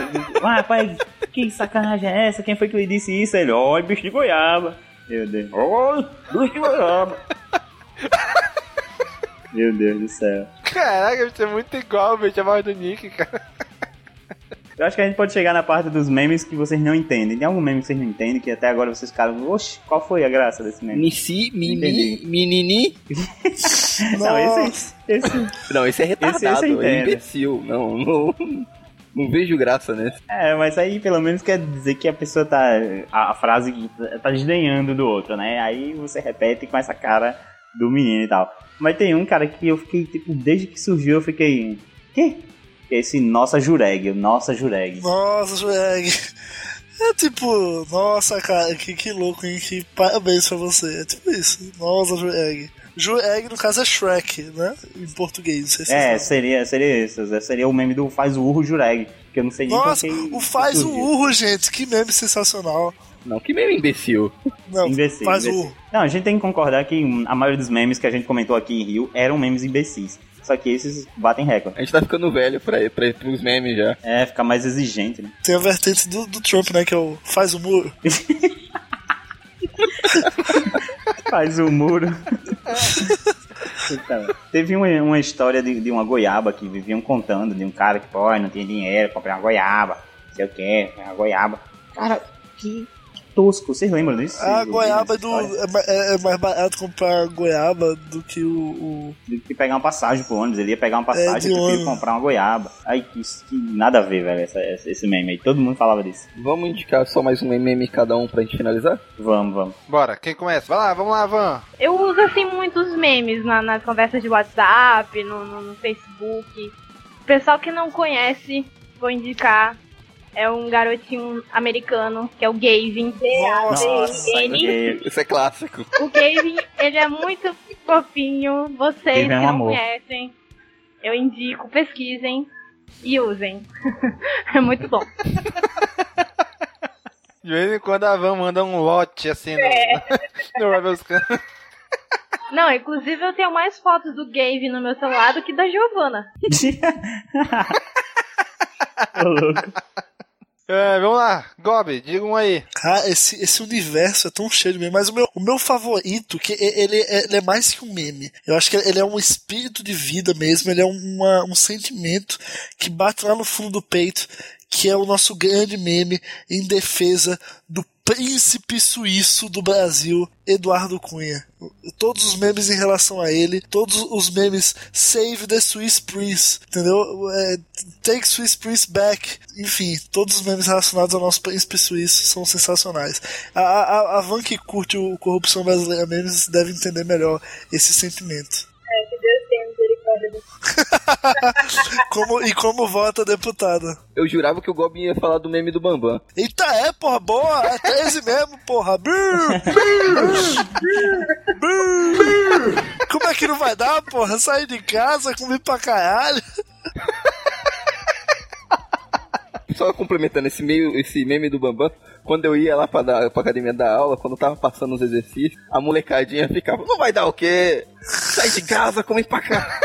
Ah, rapaz, que sacanagem é essa? Quem foi que lhe disse isso? Ele, ó, bicho de goiaba. Meu Deus. Ó, bicho de goiaba. Meu Deus do céu. Caraca, você é muito igual, bicho, a voz do Nick, cara. Eu acho que a gente pode chegar na parte dos memes que vocês não entendem. Tem algum meme que vocês não entendem, que até agora vocês ficaram... Oxe, qual foi a graça desse meme? Nissi, mini, minini? Não, esse, esse... Não, esse é retardado, esse, esse é imbecil. Não, não, não vejo graça nesse. É, mas aí pelo menos quer dizer que a pessoa tá... A, a frase tá desdenhando do outro, né? Aí você repete com essa cara do menino e tal. Mas tem um, cara, que eu fiquei, tipo, desde que surgiu eu fiquei... Quê? Esse nossa juregue, nossa juregue. Nossa juregue. É tipo, nossa cara, que, que louco, hein? Que parabéns pra você. É tipo isso, nossa juregue. Juregue no caso é Shrek, né? Em português, não sei se é, seria, seria isso. Seria o meme do faz o urro juregue, que eu não sei nem qual que é. Nossa, o faz o urro, gente, que meme sensacional. Não, que meme imbecil. Não, imbecil, faz imbecil. Urro. Não, a gente tem que concordar que a maioria dos memes que a gente comentou aqui em Rio eram memes imbecis. Só que esses batem recorde. A gente tá ficando velho pra, pra, pros memes já. É, fica mais exigente, né? Tem a vertente do, do Trump, né? Que é o faz o muro. Faz o muro. Então, teve uma, uma história de, de uma goiaba que viviam contando, de um cara que, pô, não tinha dinheiro, comprei uma goiaba, não sei o que, uma goiaba. Cara, que... tosco, vocês lembram disso? A goiaba do, é, é mais barato comprar goiaba do que o, o... do que pegar uma passagem pro ônibus, ele ia pegar uma passagem é, e prefiro comprar uma goiaba. Ai, isso que nada a ver, velho, essa, esse meme aí, todo mundo falava disso. Vamos indicar só mais um meme cada um pra gente finalizar? Vamos, vamos. Bora, quem começa? Vai lá, vamos lá, Van. Eu uso, assim, muitos memes na, nas conversas de WhatsApp, no, no, no Facebook. O pessoal que não conhece, vou indicar... É um garotinho americano, que é o Gavin. G A V I N. Isso é clássico. O Gavin, ele é muito fofinho. Vocês que não conhecem, eu indico, pesquisem e usem. É muito bom. De vez em quando a Van manda um lote, assim, é. no, no Rebels Can. Não, inclusive eu tenho mais fotos do Gavin no meu celular do que da Giovana. Tô louco. É, vamos lá, Gob, diga um aí. Cara, esse, esse universo é tão cheio de meme, mas o meu, o meu favorito, que ele, ele é mais que um meme. Eu acho que ele é um espírito de vida mesmo, ele é uma, um sentimento que bate lá no fundo do peito, que é o nosso grande meme em defesa do príncipe suíço do Brasil, Eduardo Cunha. Todos os memes em relação a ele, todos os memes Save the Swiss Prince, entendeu? É, Take Swiss Prince Back, enfim, todos os memes relacionados ao nosso príncipe suíço são sensacionais. A, a, a Van que curte o Corrupção Brasileira Memes deve entender melhor esse sentimento. É, que Deus tenha misericórdia como, e como vota a deputada? Eu jurava que o Gobin ia falar do meme do Bambam. Eita, é, porra, boa! É treze mesmo, porra! Como é que não vai dar, porra? Saí de casa, comi pra caralho. Só complementando esse, meio, esse meme do Bambam, quando eu ia lá pra, dar, pra academia dar aula, quando eu tava passando os exercícios, a molecadinha ficava, não vai dar o quê? Sai de casa, come pra cá.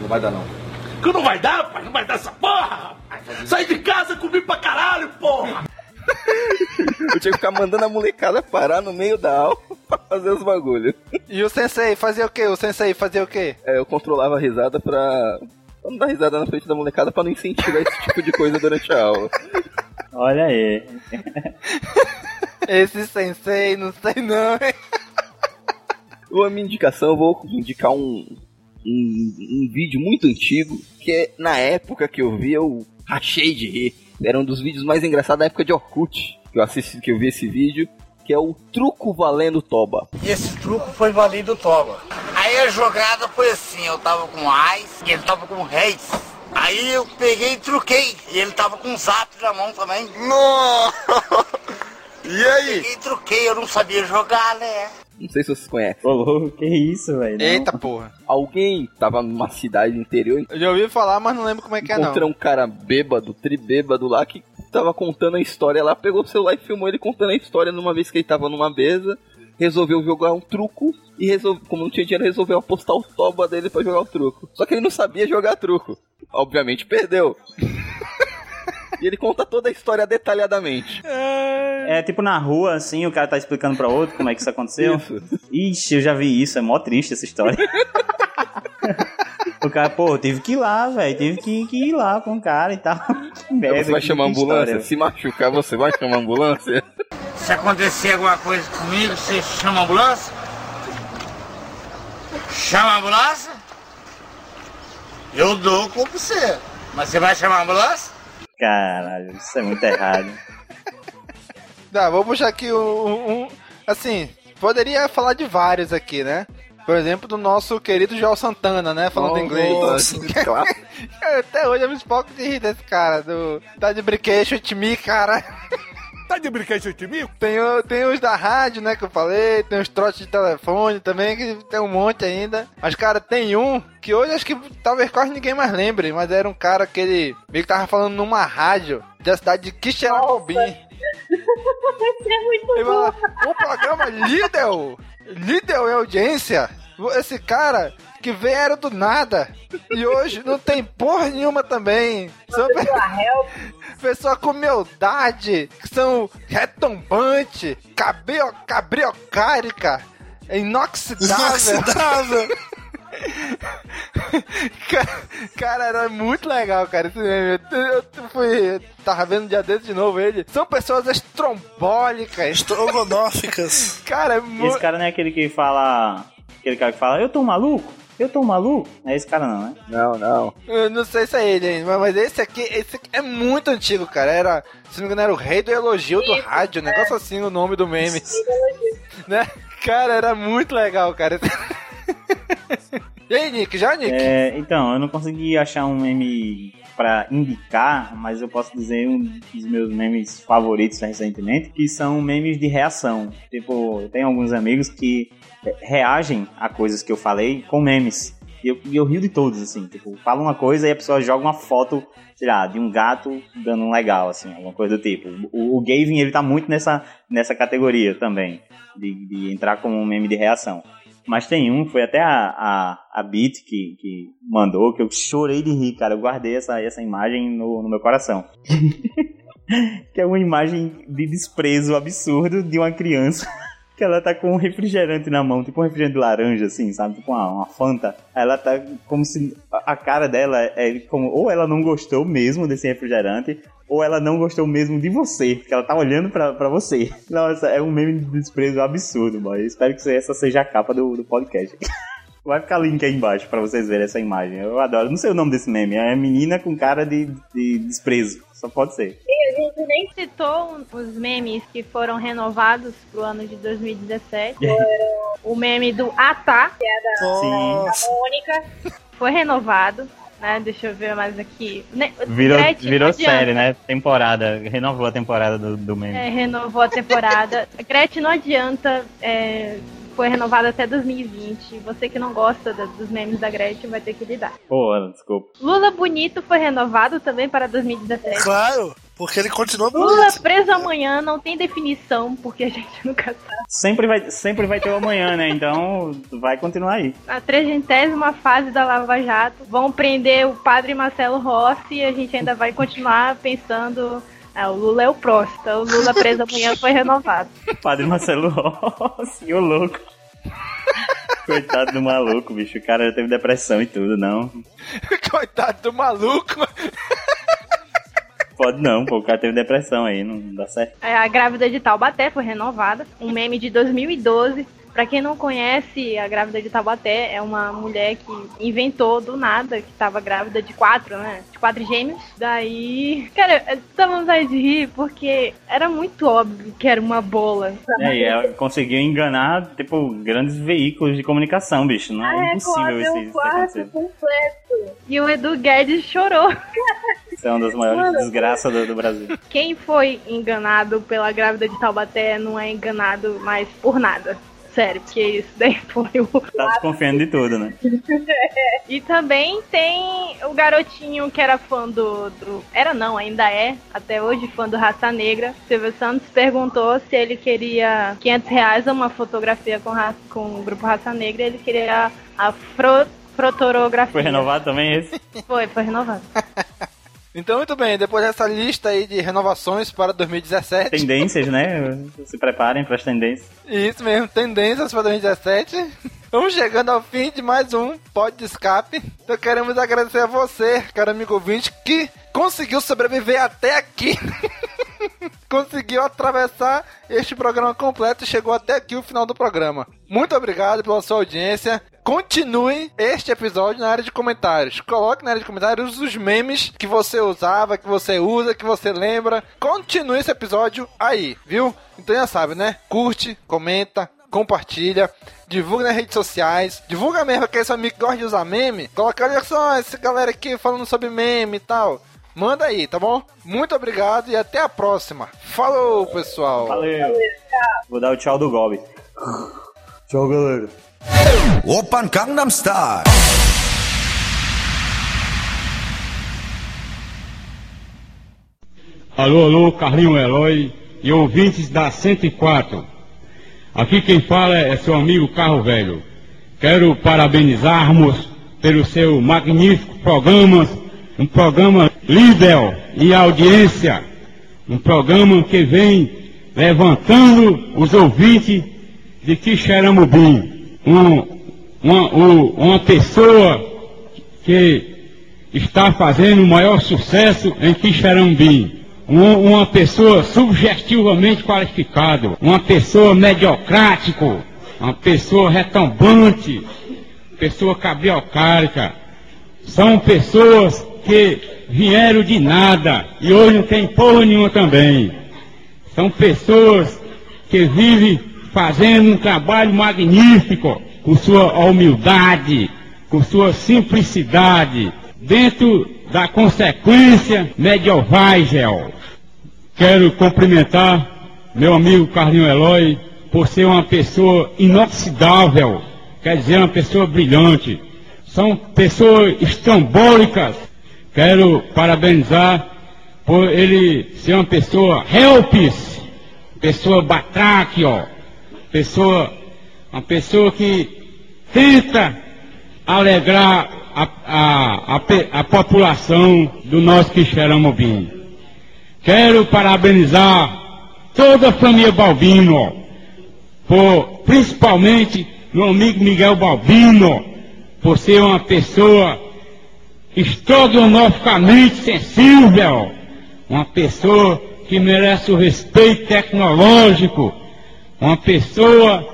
Não vai dar não. Que não vai dar, pai? Não vai dar essa porra! Sai de casa, come pra caralho, porra! Eu tinha que ficar mandando a molecada parar no meio da aula pra fazer os bagulhos. E o sensei fazia o quê? O sensei fazia o quê? É, eu controlava a risada pra... Não dá risada na frente da molecada pra não incentivar esse tipo de coisa durante a aula. Olha aí. Esse sensei, não sei não, hein? A minha indicação, eu vou indicar um, um, um vídeo muito antigo, que é, na época que eu vi, eu rachei de rir. Era um dos vídeos mais engraçados da época de Orkut, que eu assisti, que eu vi esse vídeo, que é o Truco Valendo Toba. E esse truco foi valendo toba. Aí a jogada foi assim, eu tava com Ais e ele tava com Reis. Aí eu peguei e truquei, e ele tava com um zap na mão também. Não! E aí? Eu peguei e truquei, eu não sabia jogar, né? Não sei se vocês conhecem. Ô, louco, que isso, velho. Eita, porra. Alguém tava numa cidade interior. Eu já ouvi falar, mas não lembro como é que é, não. Encontrou um cara bêbado, tribêbado lá, que tava contando a história lá, pegou o celular e filmou ele contando a história numa vez que ele tava numa mesa, resolveu jogar um truco e, resolve, como não tinha dinheiro, resolveu apostar o toba dele pra jogar o truco. Só que ele não sabia jogar truco. Obviamente, perdeu. E ele conta toda a história detalhadamente. É tipo na rua, assim, o cara tá explicando pra outro como é que isso aconteceu. Isso. Ixi, eu já vi isso, é mó triste essa história. O cara, pô, teve que ir lá, velho, teve que, que ir lá com o cara e tal. Que merda, você vai que, chamar que ambulância? História, se machucar, você vai chamar ambulância? Se acontecer alguma coisa comigo, você chama a ambulância? Chama a ambulância? Eu dou com você, mas você vai chamar a ambulância? Caralho, isso é muito errado. Tá, vou puxar aqui um, um... Assim, poderia falar de vários aqui, né? Por exemplo, do nosso querido Joel Santana, né? Falando oh, inglês. Nossa, claro. Até hoje eu me espoco de rir desse cara. Do... Tá de brinquedo, time, cara. Tá de brinquedo, time? Tem, tem os da rádio, né? Que eu falei. Tem os trotes de telefone também, que tem um monte ainda. Mas, cara, tem um... que hoje acho que talvez quase ninguém mais lembre, mas era um cara que ele meio que tava falando numa rádio da cidade de Quixeramobim. Isso é muito ele bom. Fala, o programa líder, líder em audiência, esse cara que veio era do nada e hoje não tem porra nenhuma também. São pessoas com humildade, que são retombantes, cabriocárica, inoxidável. Inoxidável. Cara, era muito legal, cara. Eu fui, tava vendo um dia desse de novo ele. São pessoas estrombólicas, estrogonóficas. Cara, é muito... Esse cara não é aquele que fala. Aquele cara que fala, eu tô um maluco? Eu tô um maluco? Não é esse cara não, né? Não, não. Eu não sei se é ele ainda, mas esse aqui, esse aqui é muito antigo, cara. Era, se não me engano, era o rei do elogio do rádio. Um negócio assim, o nome do meme. Né? Cara, era muito legal, cara. E aí, Nick? Já, Nick? É, então, eu não consegui achar um meme pra indicar, mas eu posso dizer um dos meus memes favoritos recentemente, que são memes de reação. Tipo, eu tenho alguns amigos que reagem a coisas que eu falei com memes. E eu, eu rio de todos, assim. Tipo, fala uma coisa e a pessoa joga uma foto, sei lá, de um gato dando um legal, assim, alguma coisa do tipo. O, o Gavin, ele tá muito nessa, nessa categoria também, de, de entrar como um meme de reação. Mas tem um, foi até a, a, a Beat que, que mandou, que eu chorei de rir, cara. Eu guardei essa, essa imagem no, no meu coração. Que é uma imagem de desprezo absurdo de uma criança. Que ela tá com um refrigerante na mão, tipo um refrigerante laranja, assim, sabe? Tipo uma, uma Fanta. Ela tá como se... A cara dela é como... Ou ela não gostou mesmo desse refrigerante... Ou ela não gostou mesmo de você, porque ela tá olhando pra, pra você. Nossa, é um meme de desprezo absurdo, boy. Eu espero que essa seja a capa do, do podcast. Vai ficar link aí embaixo pra vocês verem essa imagem. Eu adoro. Não sei o nome desse meme. É menina com cara de, de desprezo. Só pode ser. E a gente Tu nem citou os memes que foram renovados pro ano de dois mil e dezessete. O meme do Atá, que é da, da Mônica, foi renovado. Né? Deixa eu ver mais aqui. Ne- virou Gretchen, virou série, né? Temporada. Renovou a temporada do, do meme. É, renovou a temporada. Gretchen, não adianta. É... Foi renovada até dois mil e vinte. Você que não gosta da, dos memes da Gretchen vai ter que lidar. Pô, Ana, desculpa. Lula Bonito foi renovado também para dois mil e dezessete. Claro, porque ele continua bonito. Lula Preso Amanhã não tem definição, porque a gente nunca sabe. Sempre vai, sempre vai ter o amanhã, né? Então vai continuar aí. Na trigésima fase da Lava Jato, vão prender o Padre Marcelo Rossi e a gente ainda vai continuar pensando... Ah, o Lula é o próximo, então o Lula Preso Amanhã foi renovado. Padre Marcelo Rossi, o louco. Coitado do maluco, bicho. O cara já teve depressão e tudo, não. Coitado do maluco. Pode não, pô, o cara teve depressão aí, não dá certo. A grávida de Taubaté foi renovada. Um meme de dois mil e doze. Pra quem não conhece, a grávida de Taubaté é uma mulher que inventou do nada que tava grávida de quatro, né? De quatro gêmeos. Daí... Cara, estamos aí de rir porque era muito óbvio que era uma bola. É, e ela conseguiu enganar, tipo, grandes veículos de comunicação, bicho. Não é, é impossível isso, isso acontecer. Completo. E o Edu Guedes chorou. Isso é uma das maiores desgraças do, do Brasil. Quem foi enganado pela grávida de Taubaté não é enganado mais por nada. Sério, porque isso daí foi o... Tá desconfiando de tudo, né? É. E também tem o garotinho que era fã do, do... Era não, ainda é, até hoje, fã do Raça Negra. Silvio Santos perguntou se ele queria quinhentos reais uma fotografia com, raça, com o grupo Raça Negra. Ele queria a fro, frotorografia. Foi renovado também esse? Foi, foi renovado. Então, muito bem, depois dessa lista aí de renovações para dois mil e dezessete... Tendências, né? Se preparem para as tendências. Isso mesmo, tendências para dois mil e dezessete. Vamos chegando ao fim de mais um Pod de Escape. Então, queremos agradecer a você, caro amigo ouvinte, que conseguiu sobreviver até aqui. Conseguiu atravessar este programa completo e chegou até aqui o final do programa. Muito obrigado pela sua audiência. Continue este episódio na área de comentários. Coloque na área de comentários os memes que você usava, que você usa, que você lembra. Continue esse episódio aí, viu? Então já sabe, né? Curte, comenta, compartilha, divulga nas redes sociais, divulga mesmo aquele seu amigo que gosta de usar meme. Coloca, olha só, essa galera aqui falando sobre meme e tal. Manda aí, tá bom? Muito obrigado e até a próxima. Falou, pessoal. Valeu. Vou dar o tchau do Gobi. Tchau, galera. Open Gangnam Style. Alô, alô, Carlinho Herói e ouvintes da cento e quatro. Aqui quem fala é seu amigo Carro Velho. Quero parabenizarmos pelo seu magnífico programa, um programa líder em audiência, um programa que vem levantando os ouvintes de Quixeramobim. Uma, uma, uma pessoa que está fazendo o maior sucesso em Quixeramobim, uma, uma pessoa sugestivamente qualificada, uma pessoa mediocrática, uma pessoa retumbante, pessoa cabriocárica. São pessoas que vieram de nada e hoje não tem porra nenhuma também. São pessoas que vivem fazendo um trabalho magnífico, com sua humildade, com sua simplicidade, dentro da consequência medieval. Quero cumprimentar meu amigo Carlinho Herói por ser uma pessoa inoxidável, quer dizer, uma pessoa brilhante. São pessoas estrambólicas. Quero parabenizar por ele ser uma pessoa helpis, pessoa batráquio, Pessoa, uma pessoa que tenta alegrar a, a, a, a população do nosso Quixeramobim. Quero parabenizar toda a família Balbino, por, principalmente meu amigo Miguel Balbino, por ser uma pessoa estrogonoficamente sensível, uma pessoa que merece o respeito tecnológico, uma pessoa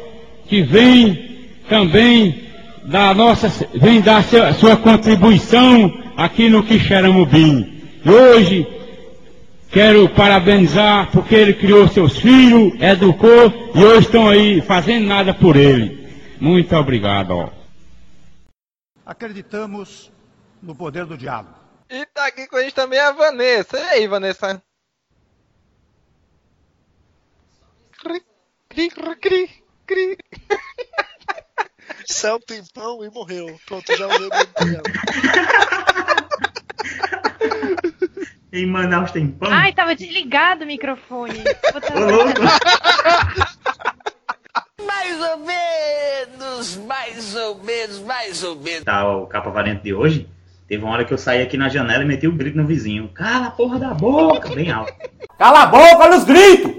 que vem também da nossa, vem dar sua, sua contribuição aqui no Quixeramobim. E hoje Quero parabenizar porque ele criou seus filhos, educou e hoje estão aí fazendo nada por ele. Muito obrigado. Acreditamos no poder do diálogo. E tá aqui com a gente também a Vanessa. E aí, Vanessa? Cri, cri, cri, cri. Céu, tempão e morreu. Pronto, já olhei muito dela. Em Manaus tem pão? Ai, tava desligado o microfone. Mais ou menos, mais ou menos, mais ou menos. Tá, o capa valente de hoje, teve uma hora que eu saí aqui na janela e meti o grito no vizinho. Cala a porra da boca, bem alto. Cala a boca, olha os gritos!